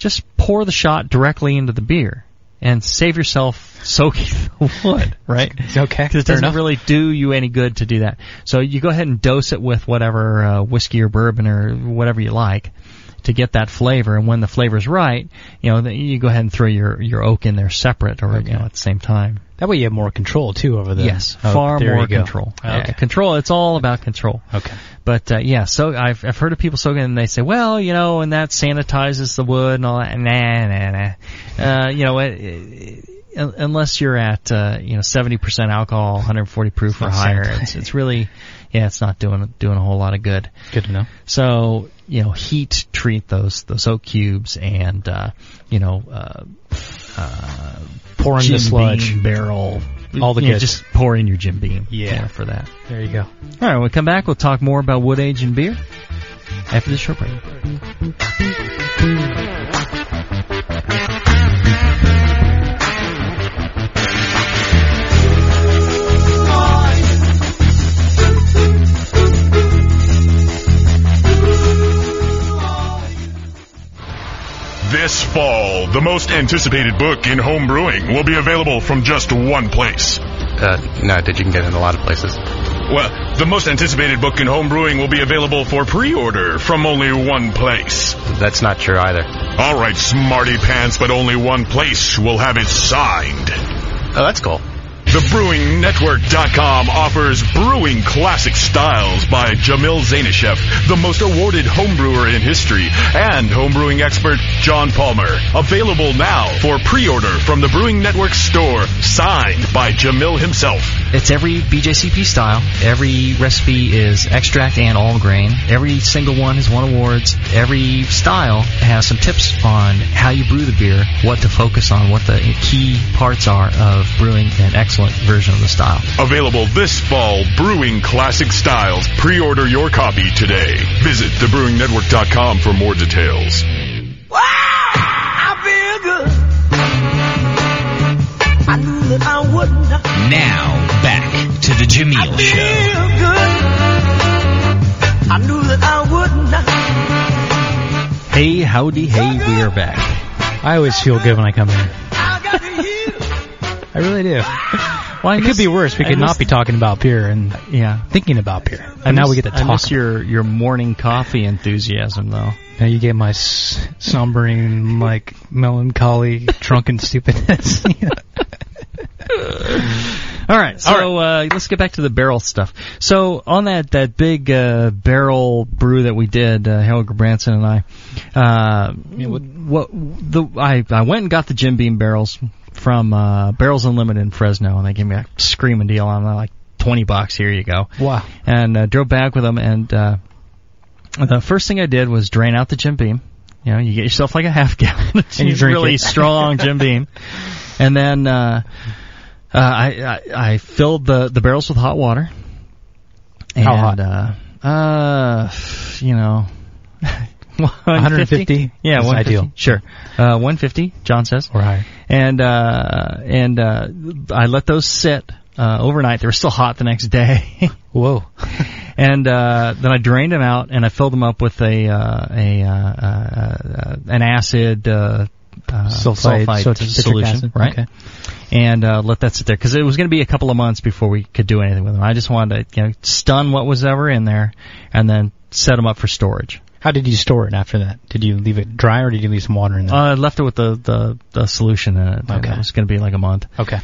Just pour the shot directly into the beer and save yourself soaking the wood, right? Okay. Because it doesn't enough. really do you any good to do that. So you go ahead and dose it with whatever uh, whiskey or bourbon or whatever you like to get that flavor. And when the flavor's right, you know, you go ahead and throw your, your oak in there separate or, okay. you know, at the same time. That way you have more control, too, over the... Yes, oh, far more control. Okay. Yeah, control, it's all about control. Okay. But, uh, yeah, so I've I've heard of people soaking, and they say, well, you know, and that sanitizes the wood and all that. Nah, nah, nah. Uh, you know, it, it, unless you're at, uh, you know, seventy percent alcohol, one forty proof or higher, it's, it's really... Yeah, it's not doing doing a whole lot of good. Good to know. So, you know, heat treat those those oak cubes, and uh, you know, uh, uh, pour in Jim the sludge Beam barrel. All the good. Just pour in your Jim Beam. Yeah, you know, for that. There you go. All right, when we come back, we'll talk more about wood age and beer after this short break. This fall, the most anticipated book in home brewing will be available from just one place. Uh, no, that you can get in a lot of places. Well, the most anticipated book in home brewing will be available for pre-order from only one place. That's not true either. All right, smarty pants, but only one place will have it signed. Oh, that's cool. The brewing network dot com offers Brewing Classic Styles by Jamil Zanishev, the most awarded homebrewer in history, and homebrewing expert John Palmer. Available now for pre-order from the Brewing Network store, signed by Jamil himself. It's every B J C P style. Every recipe is extract and all grain. Every single one has won awards. Every style has some tips on how you brew the beer, what to focus on, what the key parts are of brewing an excellent version of the style. Available this fall, Brewing Classic Styles. Pre-order your copy today. Visit the brewing network dot com for more details. Wow! I feel good. I knew that I would not. Now, back to the Jamil I Show. I feel good. I knew that I would not. Hey, howdy, hey, so we are back. I always feel good when I come here. I got to hear. I really do. Well, I it miss, could be worse. We could miss, not be talking about beer and yeah, thinking about beer. And I now miss, we get to talk. I miss your, your morning coffee enthusiasm, though. Now you get my s- sombering, like, melancholy, drunken stupidness. All right, so All right. Uh, let's get back to the barrel stuff. So on that, that big uh, barrel brew that we did, uh, Harold Gobranson and I, uh, yeah, what, what, the, I, I went and got the Jim Beam barrels from uh, Barrels Unlimited in Fresno, and they gave me a screaming deal on them, like twenty bucks, here you go. Wow. And uh, drove back with them, and uh, the first thing I did was drain out the Jim Beam. You know, you get yourself like a half gallon of and you drink really it. strong Jim Beam. And then... Uh, Uh, I, I I filled the, the barrels with hot water. And, how hot? Uh, uh, you know, one fifty Yeah, one fifty Ideal. Sure, uh, one fifty John says. Or higher. And uh, and uh, I let those sit uh, overnight. They were still hot the next day. Whoa. And uh, then I drained them out and I filled them up with a uh, a uh, uh, an acid. Uh, Uh, sulfite, sulfite solution, acid. Right? Okay. And uh, let that sit there because it was going to be a couple of months before we could do anything with them. I just wanted to, you know, stun what was ever in there and then set them up for storage. How did you store it after that? Did you leave it dry or did you leave some water in there? Uh, I left it with the, the, the solution in it. Okay. It was going to be like a month. Okay.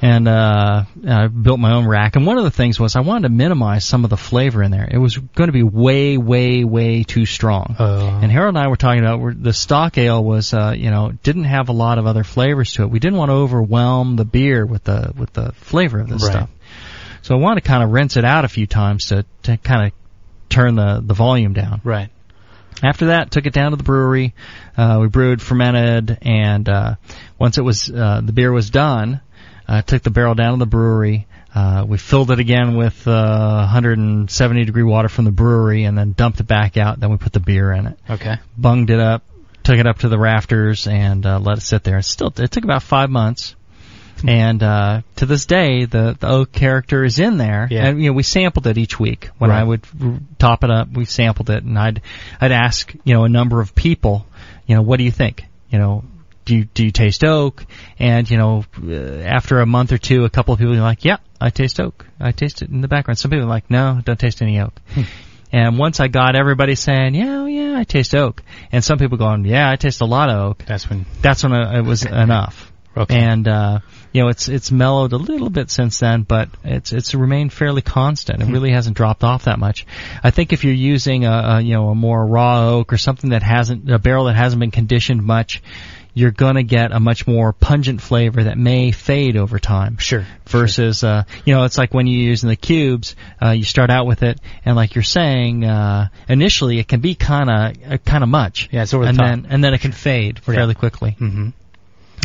And uh, I built my own rack. And one of the things was I wanted to minimize some of the flavor in there. It was going to be way, way, way too strong. Uh, and Harold and I were talking about where the stock ale was, uh, you know, didn't have a lot of other flavors to it. We didn't want to overwhelm the beer with the with the flavor of this right. stuff. So I wanted to kind of rinse it out a few times to, to kind of turn the, the volume down. Right. After that, took it down to the brewery. Uh, we brewed, fermented, and uh, once it was uh, the beer was done... I uh, took the barrel down to the brewery. Uh, we filled it again with uh, one seventy degree water from the brewery and then dumped it back out. Then we put the beer in it. Okay. Bunged it up, took it up to the rafters, and uh, let it sit there. It, still, it took about five months. And uh, to this day, the, the oak character is in there. Yeah. And you know, we sampled it each week. When right. I would top it up, we sampled it. And I'd, I'd ask, you know, a number of people, you know, what do you think? You know, Do you, do you taste oak? And, you know, after a month or two, a couple of people are like, yeah, I taste oak. I taste it in the background. Some people are like, no, don't taste any oak. Hmm. And once I got everybody saying, yeah, yeah, I taste oak. And some people going, yeah, I taste a lot of oak. That's when that's when it was enough. Okay. And, uh, you know, it's it's mellowed a little bit since then, but it's it's remained fairly constant. It hmm. really hasn't dropped off that much. I think if you're using a, a you know a more raw oak or something that hasn't a barrel that hasn't been conditioned much, you're gonna get a much more pungent flavor that may fade over time. Sure. Versus, sure. uh, you know, it's like when you're using the cubes, uh, you start out with it, and like you're saying, uh, initially it can be kind of uh, kind of much. Yeah, it's over the top. And then and then it can fade yeah. fairly quickly. Mm-hmm.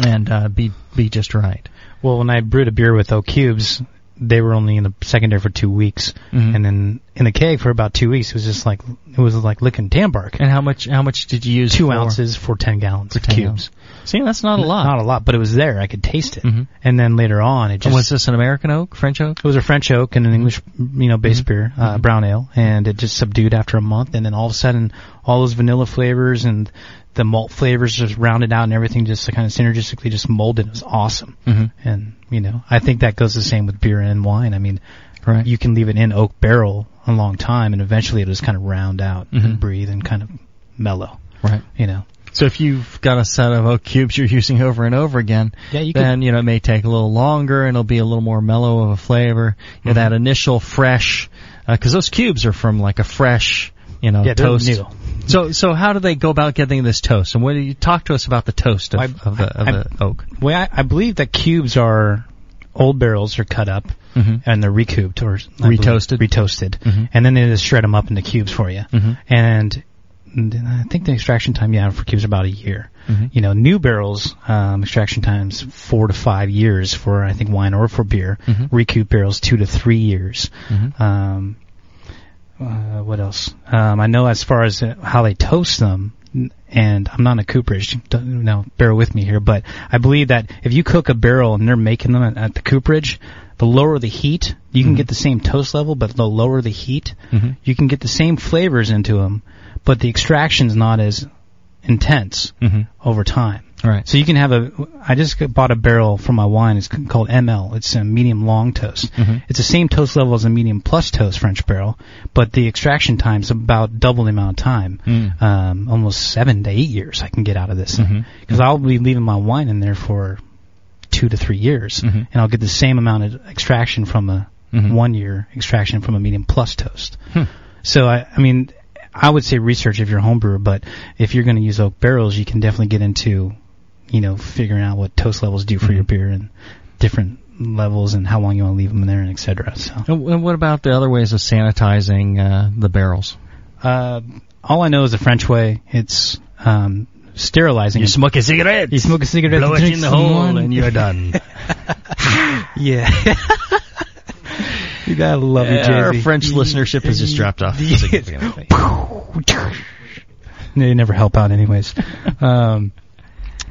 And uh, be be just right. Well, when I brewed a beer with oak cubes, they were only in the secondary for two weeks, mm-hmm. and then in the keg for about two weeks. It was just like it was like licking tan bark. And how much? How much did you use? Two for? ounces for ten gallons for ten cubes. Gallons. See, that's not a lot. Not a lot, but it was there. I could taste it. Mm-hmm. And then later on, it just and was this an American oak, French oak? It was a French oak and an English, you know, base mm-hmm. beer, uh, mm-hmm. brown ale, and it just subdued after a month. And then all of a sudden, all those vanilla flavors and the malt flavors just rounded out, and everything just kind of synergistically just molded. It was awesome. Mm-hmm. And, you know, I think that goes the same with beer and wine. I mean, right. you can leave it in oak barrel a long time, and eventually it'll just kind of round out mm-hmm. and breathe and kind of mellow. Right. You know. So if you've got a set of oak cubes you're using over and over again, yeah, you then, could. you know, it may take a little longer, and it'll be a little more mellow of a flavor. Mm-hmm. You know, that initial fresh, uh, 'cause those cubes are from like a fresh, you know, yeah, toast. New. So, so how do they go about getting this toast? And what do you talk to us about the toast of, I, of the, of I, the I, oak? Well, I, I believe that cubes are old barrels are cut up mm-hmm. and they're recouped or retoasted, believe, retoasted, mm-hmm. and then they just shred them up into cubes for you. Mm-hmm. And I think the extraction time, yeah, for cubes is about a year. Mm-hmm. You know, new barrels um, extraction times four to five years for I think wine or for beer. Mm-hmm. Recouped barrels two to three years. Mm-hmm. Um, Uh, what else? Um, I know as far as how they toast them, and I'm not a cooperage, don't, no, bear with me here, but I believe that if you cook a barrel and they're making them at, at the cooperage, the lower the heat, you can mm-hmm. get the same toast level, but the lower the heat, mm-hmm. you can get the same flavors into them, but the extraction's not as intense mm-hmm. over time. Right. So you can have a, I just bought a barrel for my wine. It's called M L. It's a medium long toast. Mm-hmm. It's the same toast level as a medium plus toast French barrel, but the extraction time's about double the amount of time. Mm. Um, almost seven to eight years I can get out of this mm-hmm. thing. Because I'll be leaving my wine in there for two to three years, mm-hmm. and I'll get the same amount of extraction from a mm-hmm. one year extraction from a medium plus toast. Hmm. So I, I mean, I would say research if you're a home brewer, but if you're going to use oak barrels, you can definitely get into, you know, figuring out what toast levels do for mm-hmm. your beer and different levels and how long you want to leave them in there and et cetera. So. And what about the other ways of sanitizing uh, the barrels? Uh, all I know is the French way. It's um, sterilizing. You it. smoke a cigarette. You smoke a cigarette. Blow it in the hole and you're done. Yeah. You gotta love yeah, it, J V. Our French listenership has just dropped off significantly. They never help out anyways. Um,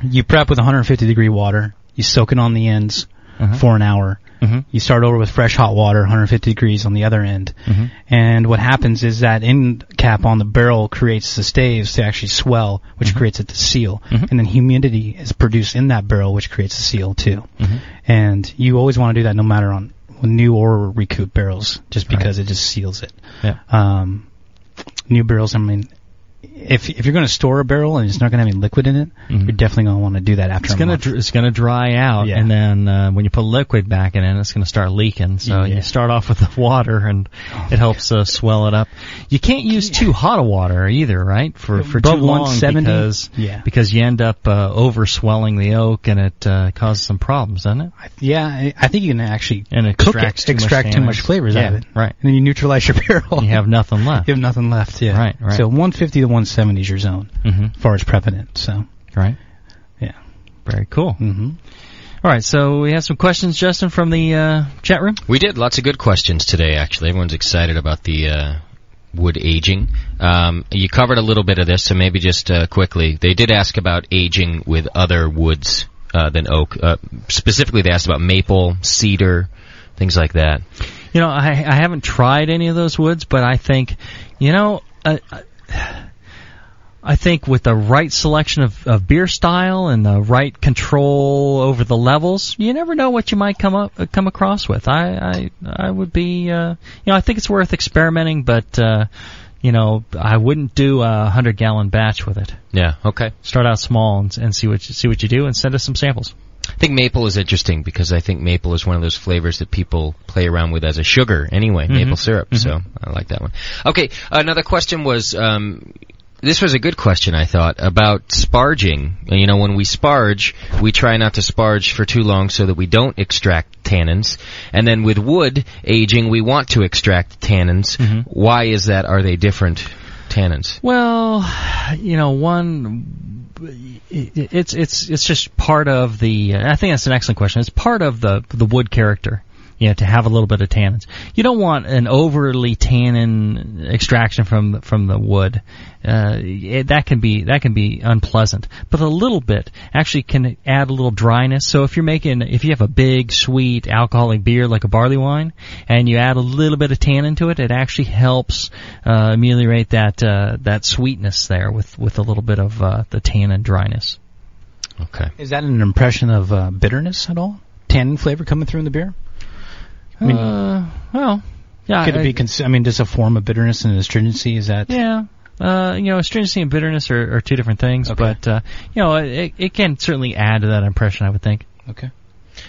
you prep with one hundred fifty degree water. You soak it on the ends uh-huh. for an hour. Mm-hmm. You start over with fresh hot water, one hundred fifty degrees on the other end. Mm-hmm. And what happens is that end cap on the barrel creates the staves to actually swell, which mm-hmm. creates it to seal. Mm-hmm. And then humidity is produced in that barrel, which creates the seal too. Mm-hmm. And you always want to do that no matter on new or recouped barrels, just because right. it just seals it. Yeah. Um, new barrels, I mean, if if you're going to store a barrel and it's not going to have any liquid in it, mm-hmm. you're definitely going to want to do that after it's a gonna month. Dr- it's going to dry out, yeah. and then uh, when you put liquid back in it, it's going to start leaking. So yeah. you start off with the water, and oh, it helps uh, swell it up. You can't use too hot of water either, right, for, for too long because, yeah. because you end up uh, over-swelling the oak, and it uh, causes some problems, doesn't it? I, yeah, I think you can actually and it cook it, too extract much too much flavors yeah, out of it. Right. And then you neutralize your barrel. And you have nothing left. You have nothing left, yeah. Right, right. So one fifty to one seventy is your zone, mm-hmm. as far as prepping it. So, right, yeah, very cool. Mm-hmm. All right, so we have some questions, Justin, from the uh, chat room. We did lots of good questions today. Actually, everyone's excited about the uh, wood aging. Um, you covered a little bit of this, so maybe just uh, quickly. They did ask about aging with other woods uh, than oak. Uh, specifically, they asked about maple, cedar, things like that. You know, I, I haven't tried any of those woods, but I think, you know. Uh, I, I think with the right selection of, of beer style and the right control over the levels, you never know what you might come up uh, come across with. I I, I would be, uh, you know, I think it's worth experimenting, but uh, you know, I wouldn't do a hundred gallon batch with it. Yeah. Okay. Start out small and, and see what you, see what you do, and send us some samples. I think maple is interesting because I think maple is one of those flavors that people play around with as a sugar anyway, mm-hmm. maple syrup. Mm-hmm. So I like that one. Okay, another question was, um, this was a good question, I thought, about sparging. You know, when we sparge, we try not to sparge for too long so that we don't extract tannins. And then with wood aging, we want to extract tannins. Mm-hmm. Why is that? Are they different tannins? Well, you know, one... It's it's it's just part of the. I think that's an excellent question. It's part of the the wood character, you know, to have a little bit of tannins. You don't want an overly tannin extraction from from the wood. Uh, it, that can be that can be unpleasant. But a little bit actually can add a little dryness. So if you're making if you have a big sweet alcoholic beer like a barley wine, and you add a little bit of tannin to it, it actually helps uh, ameliorate that uh, that sweetness there with with a little bit of uh, the tannin dryness. Okay. Is that an impression of uh, bitterness at all? Tannin flavor coming through in the beer? I mean, uh, well, yeah. Could it be? Cons- I mean, does a form of bitterness and astringency is that? Yeah. Uh, you know, astringency and bitterness are, are two different things, okay. but, uh, you know, it, it can certainly add to that impression, I would think. Okay.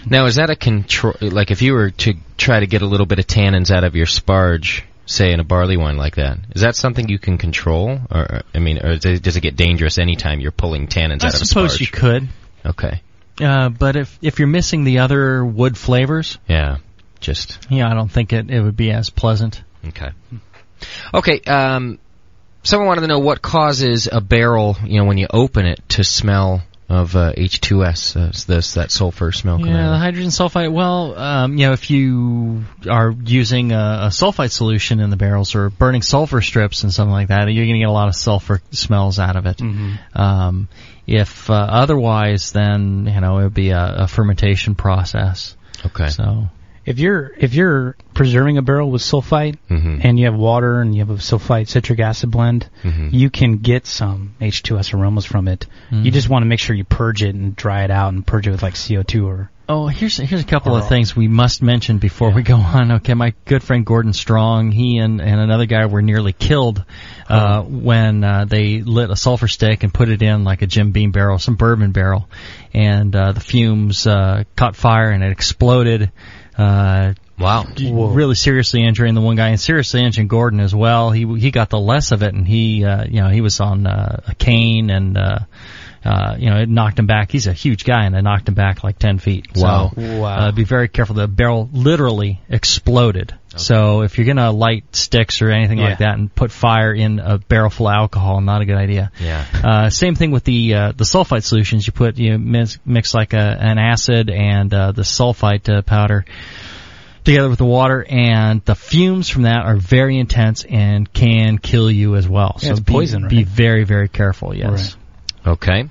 Now, is that a control, like if you were to try to get a little bit of tannins out of your sparge, say in a barley wine like that, is that something you can control? Or, I mean, or does it get dangerous anytime you're pulling tannins I out of a sparge? I suppose you could. Okay. Uh, but if, if you're missing the other wood flavors. Yeah. Just. Yeah, I don't think it, it would be as pleasant. Okay. Okay, um, someone wanted to know what causes a barrel, you know, when you open it, to smell of uh, H two S, uh, it's this, that sulfur smell. Yeah, coming the hydrogen sulfide. Well, um, you know, if you are using a, a sulfite solution in the barrels or burning sulfur strips and something like that, you're going to get a lot of sulfur smells out of it. Mm-hmm. Um, if uh, otherwise, then, you know, it would be a, a fermentation process. Okay. So... If you're if you're preserving a barrel with sulfite mm-hmm. and you have water and you have a sulfite citric acid blend, mm-hmm. you can get some H two S aromas from it. Mm-hmm. You just want to make sure you purge it and dry it out and purge it with like C O two or. Oh, here's here's a couple of things we must mention before yeah. we go on. Okay, my good friend Gordon Strong, he and, and another guy were nearly killed uh, oh. when uh, they lit a sulfur stick and put it in like a Jim Beam barrel, some bourbon barrel, and uh, the fumes uh, caught fire and it exploded. Uh, wow. Whoa. Really seriously injuring the one guy and seriously injuring Gordon as well. He he got the less of it and he, uh, you know, he was on uh, a cane and, uh, uh, you know, it knocked him back. He's a huge guy and it knocked him back like ten feet. Wow. So, wow. Uh, be very careful. The barrel literally exploded. Okay. So if you're going to light sticks or anything yeah. like that and put fire in a barrel full of alcohol, not a good idea. Yeah. Uh, same thing with the, uh, the sulfite solutions. You put, you mix, mix like a, an acid and, uh, the sulfite uh, powder together with the water, and the fumes from that are very intense and can kill you as well. Yeah, so it's be, poison, right? Be very, very careful, yes. Right. Okay.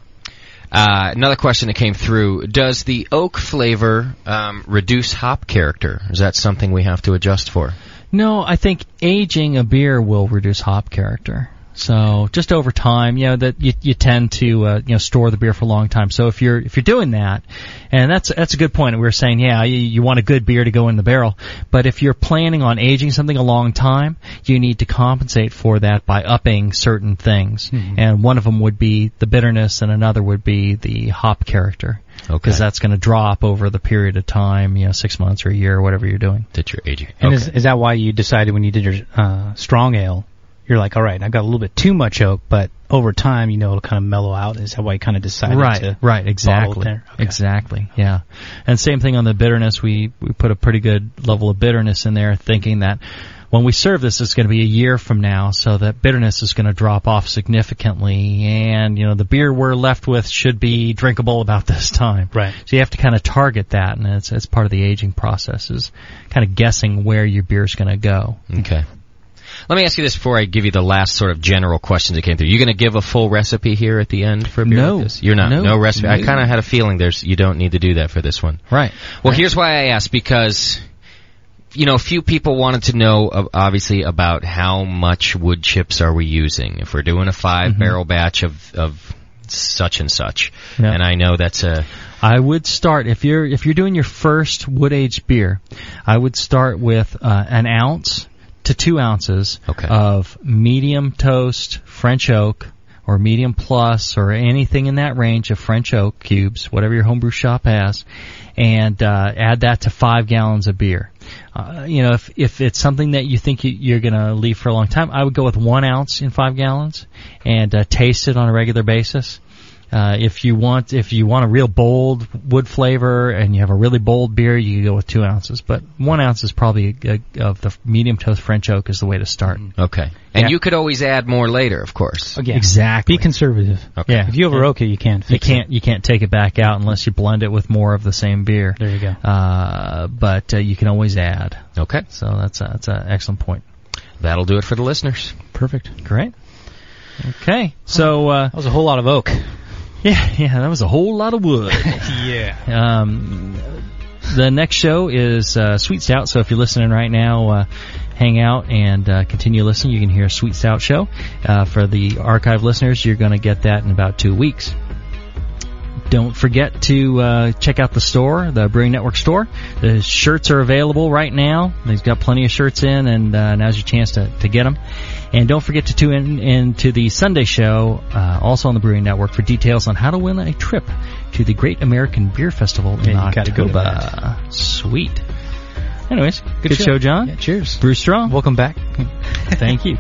Uh, another question that came through, does the oak flavor um, reduce hop character? Is that something we have to adjust for? No, I think aging a beer will reduce hop character. So just over time, you know, that you, you tend to uh, you know, store the beer for a long time. So if you're if you're doing that, and that's that's a good point. We were saying, yeah, you, you want a good beer to go in the barrel, but if you're planning on aging something a long time, you need to compensate for that by upping certain things. Mm-hmm. And one of them would be the bitterness, and another would be the hop character. Okay. Because that's going to drop over the period of time, you know, six months or a year or whatever you're doing. That you're aging. And okay. is, is that why you decided when you did your uh, strong ale? You're like, all right, I've got a little bit too much oak, but over time, you know, it'll kind of mellow out. Is that why you kind of decided right, to right, exactly, bottle it there? Okay. Exactly, yeah. And same thing on the bitterness. We, we put a pretty good level of bitterness in there, thinking that when we serve this, it's going to be a year from now, so that bitterness is going to drop off significantly. And, you know, the beer we're left with should be drinkable about this time. Right. So you have to kind of target that, and it's, it's part of the aging process, is kind of guessing where your beer's going to go. Okay. Let me ask you this before I give you the last sort of general questions that came through. You're going to give a full recipe here at the end for a beer no, like this? You're not. No, no recipe. No. I kind of had a feeling there's you don't need to do that for this one. Right. Well, right. Here's why I asked, because, you know, few people wanted to know, uh, obviously, about how much wood chips are we using. If we're doing a five-barrel mm-hmm. batch of, of such and such, yeah. and I know that's a... I would start, if you're, if you're doing your first wood-aged beer, I would start with uh, an ounce to two ounces okay. of medium toast French oak or medium plus or anything in that range of French oak cubes, whatever your homebrew shop has, and uh, add that to five gallons of beer. Uh, you know, if if it's something that you think you, you're going to leave for a long time, I would go with one ounce in five gallons and uh, taste it on a regular basis. Uh, if you want, if you want a real bold wood flavor and you have a really bold beer, you can go with two ounces. But one ounce is probably a, a, of the medium toast French oak is the way to start. Okay. And yeah. you could always add more later, of course. Again, exactly. Be conservative. Okay. Yeah. If you over oak it, you can't. Fix you can't. It. You can't take it back out unless you blend it with more of the same beer. There you go. Uh, but uh, you can always add. Okay. So that's a, that's an excellent point. That'll do it for the listeners. Perfect. Great. Okay. So uh, that was a whole lot of oak. Yeah, yeah, that was a whole lot of wood. yeah. Um, the next show is uh, Sweet Stout, so if you're listening right now, uh, hang out and uh, continue listening. You can hear a Sweet Stout show. Uh, for the archive listeners, you're going to get that in about two weeks. Don't forget to uh, check out the store, the Brewing Network store. The shirts are available right now. They've got plenty of shirts in, and uh, now's your chance to, to get them. And don't forget to tune in, in to the Sunday show, uh, also on the Brewing Network, for details on how to win a trip to the Great American Beer Festival in yeah, October. Go Sweet. Anyways, good, good show. show, John. Yeah, cheers. Brew strong. Welcome back. Thank you.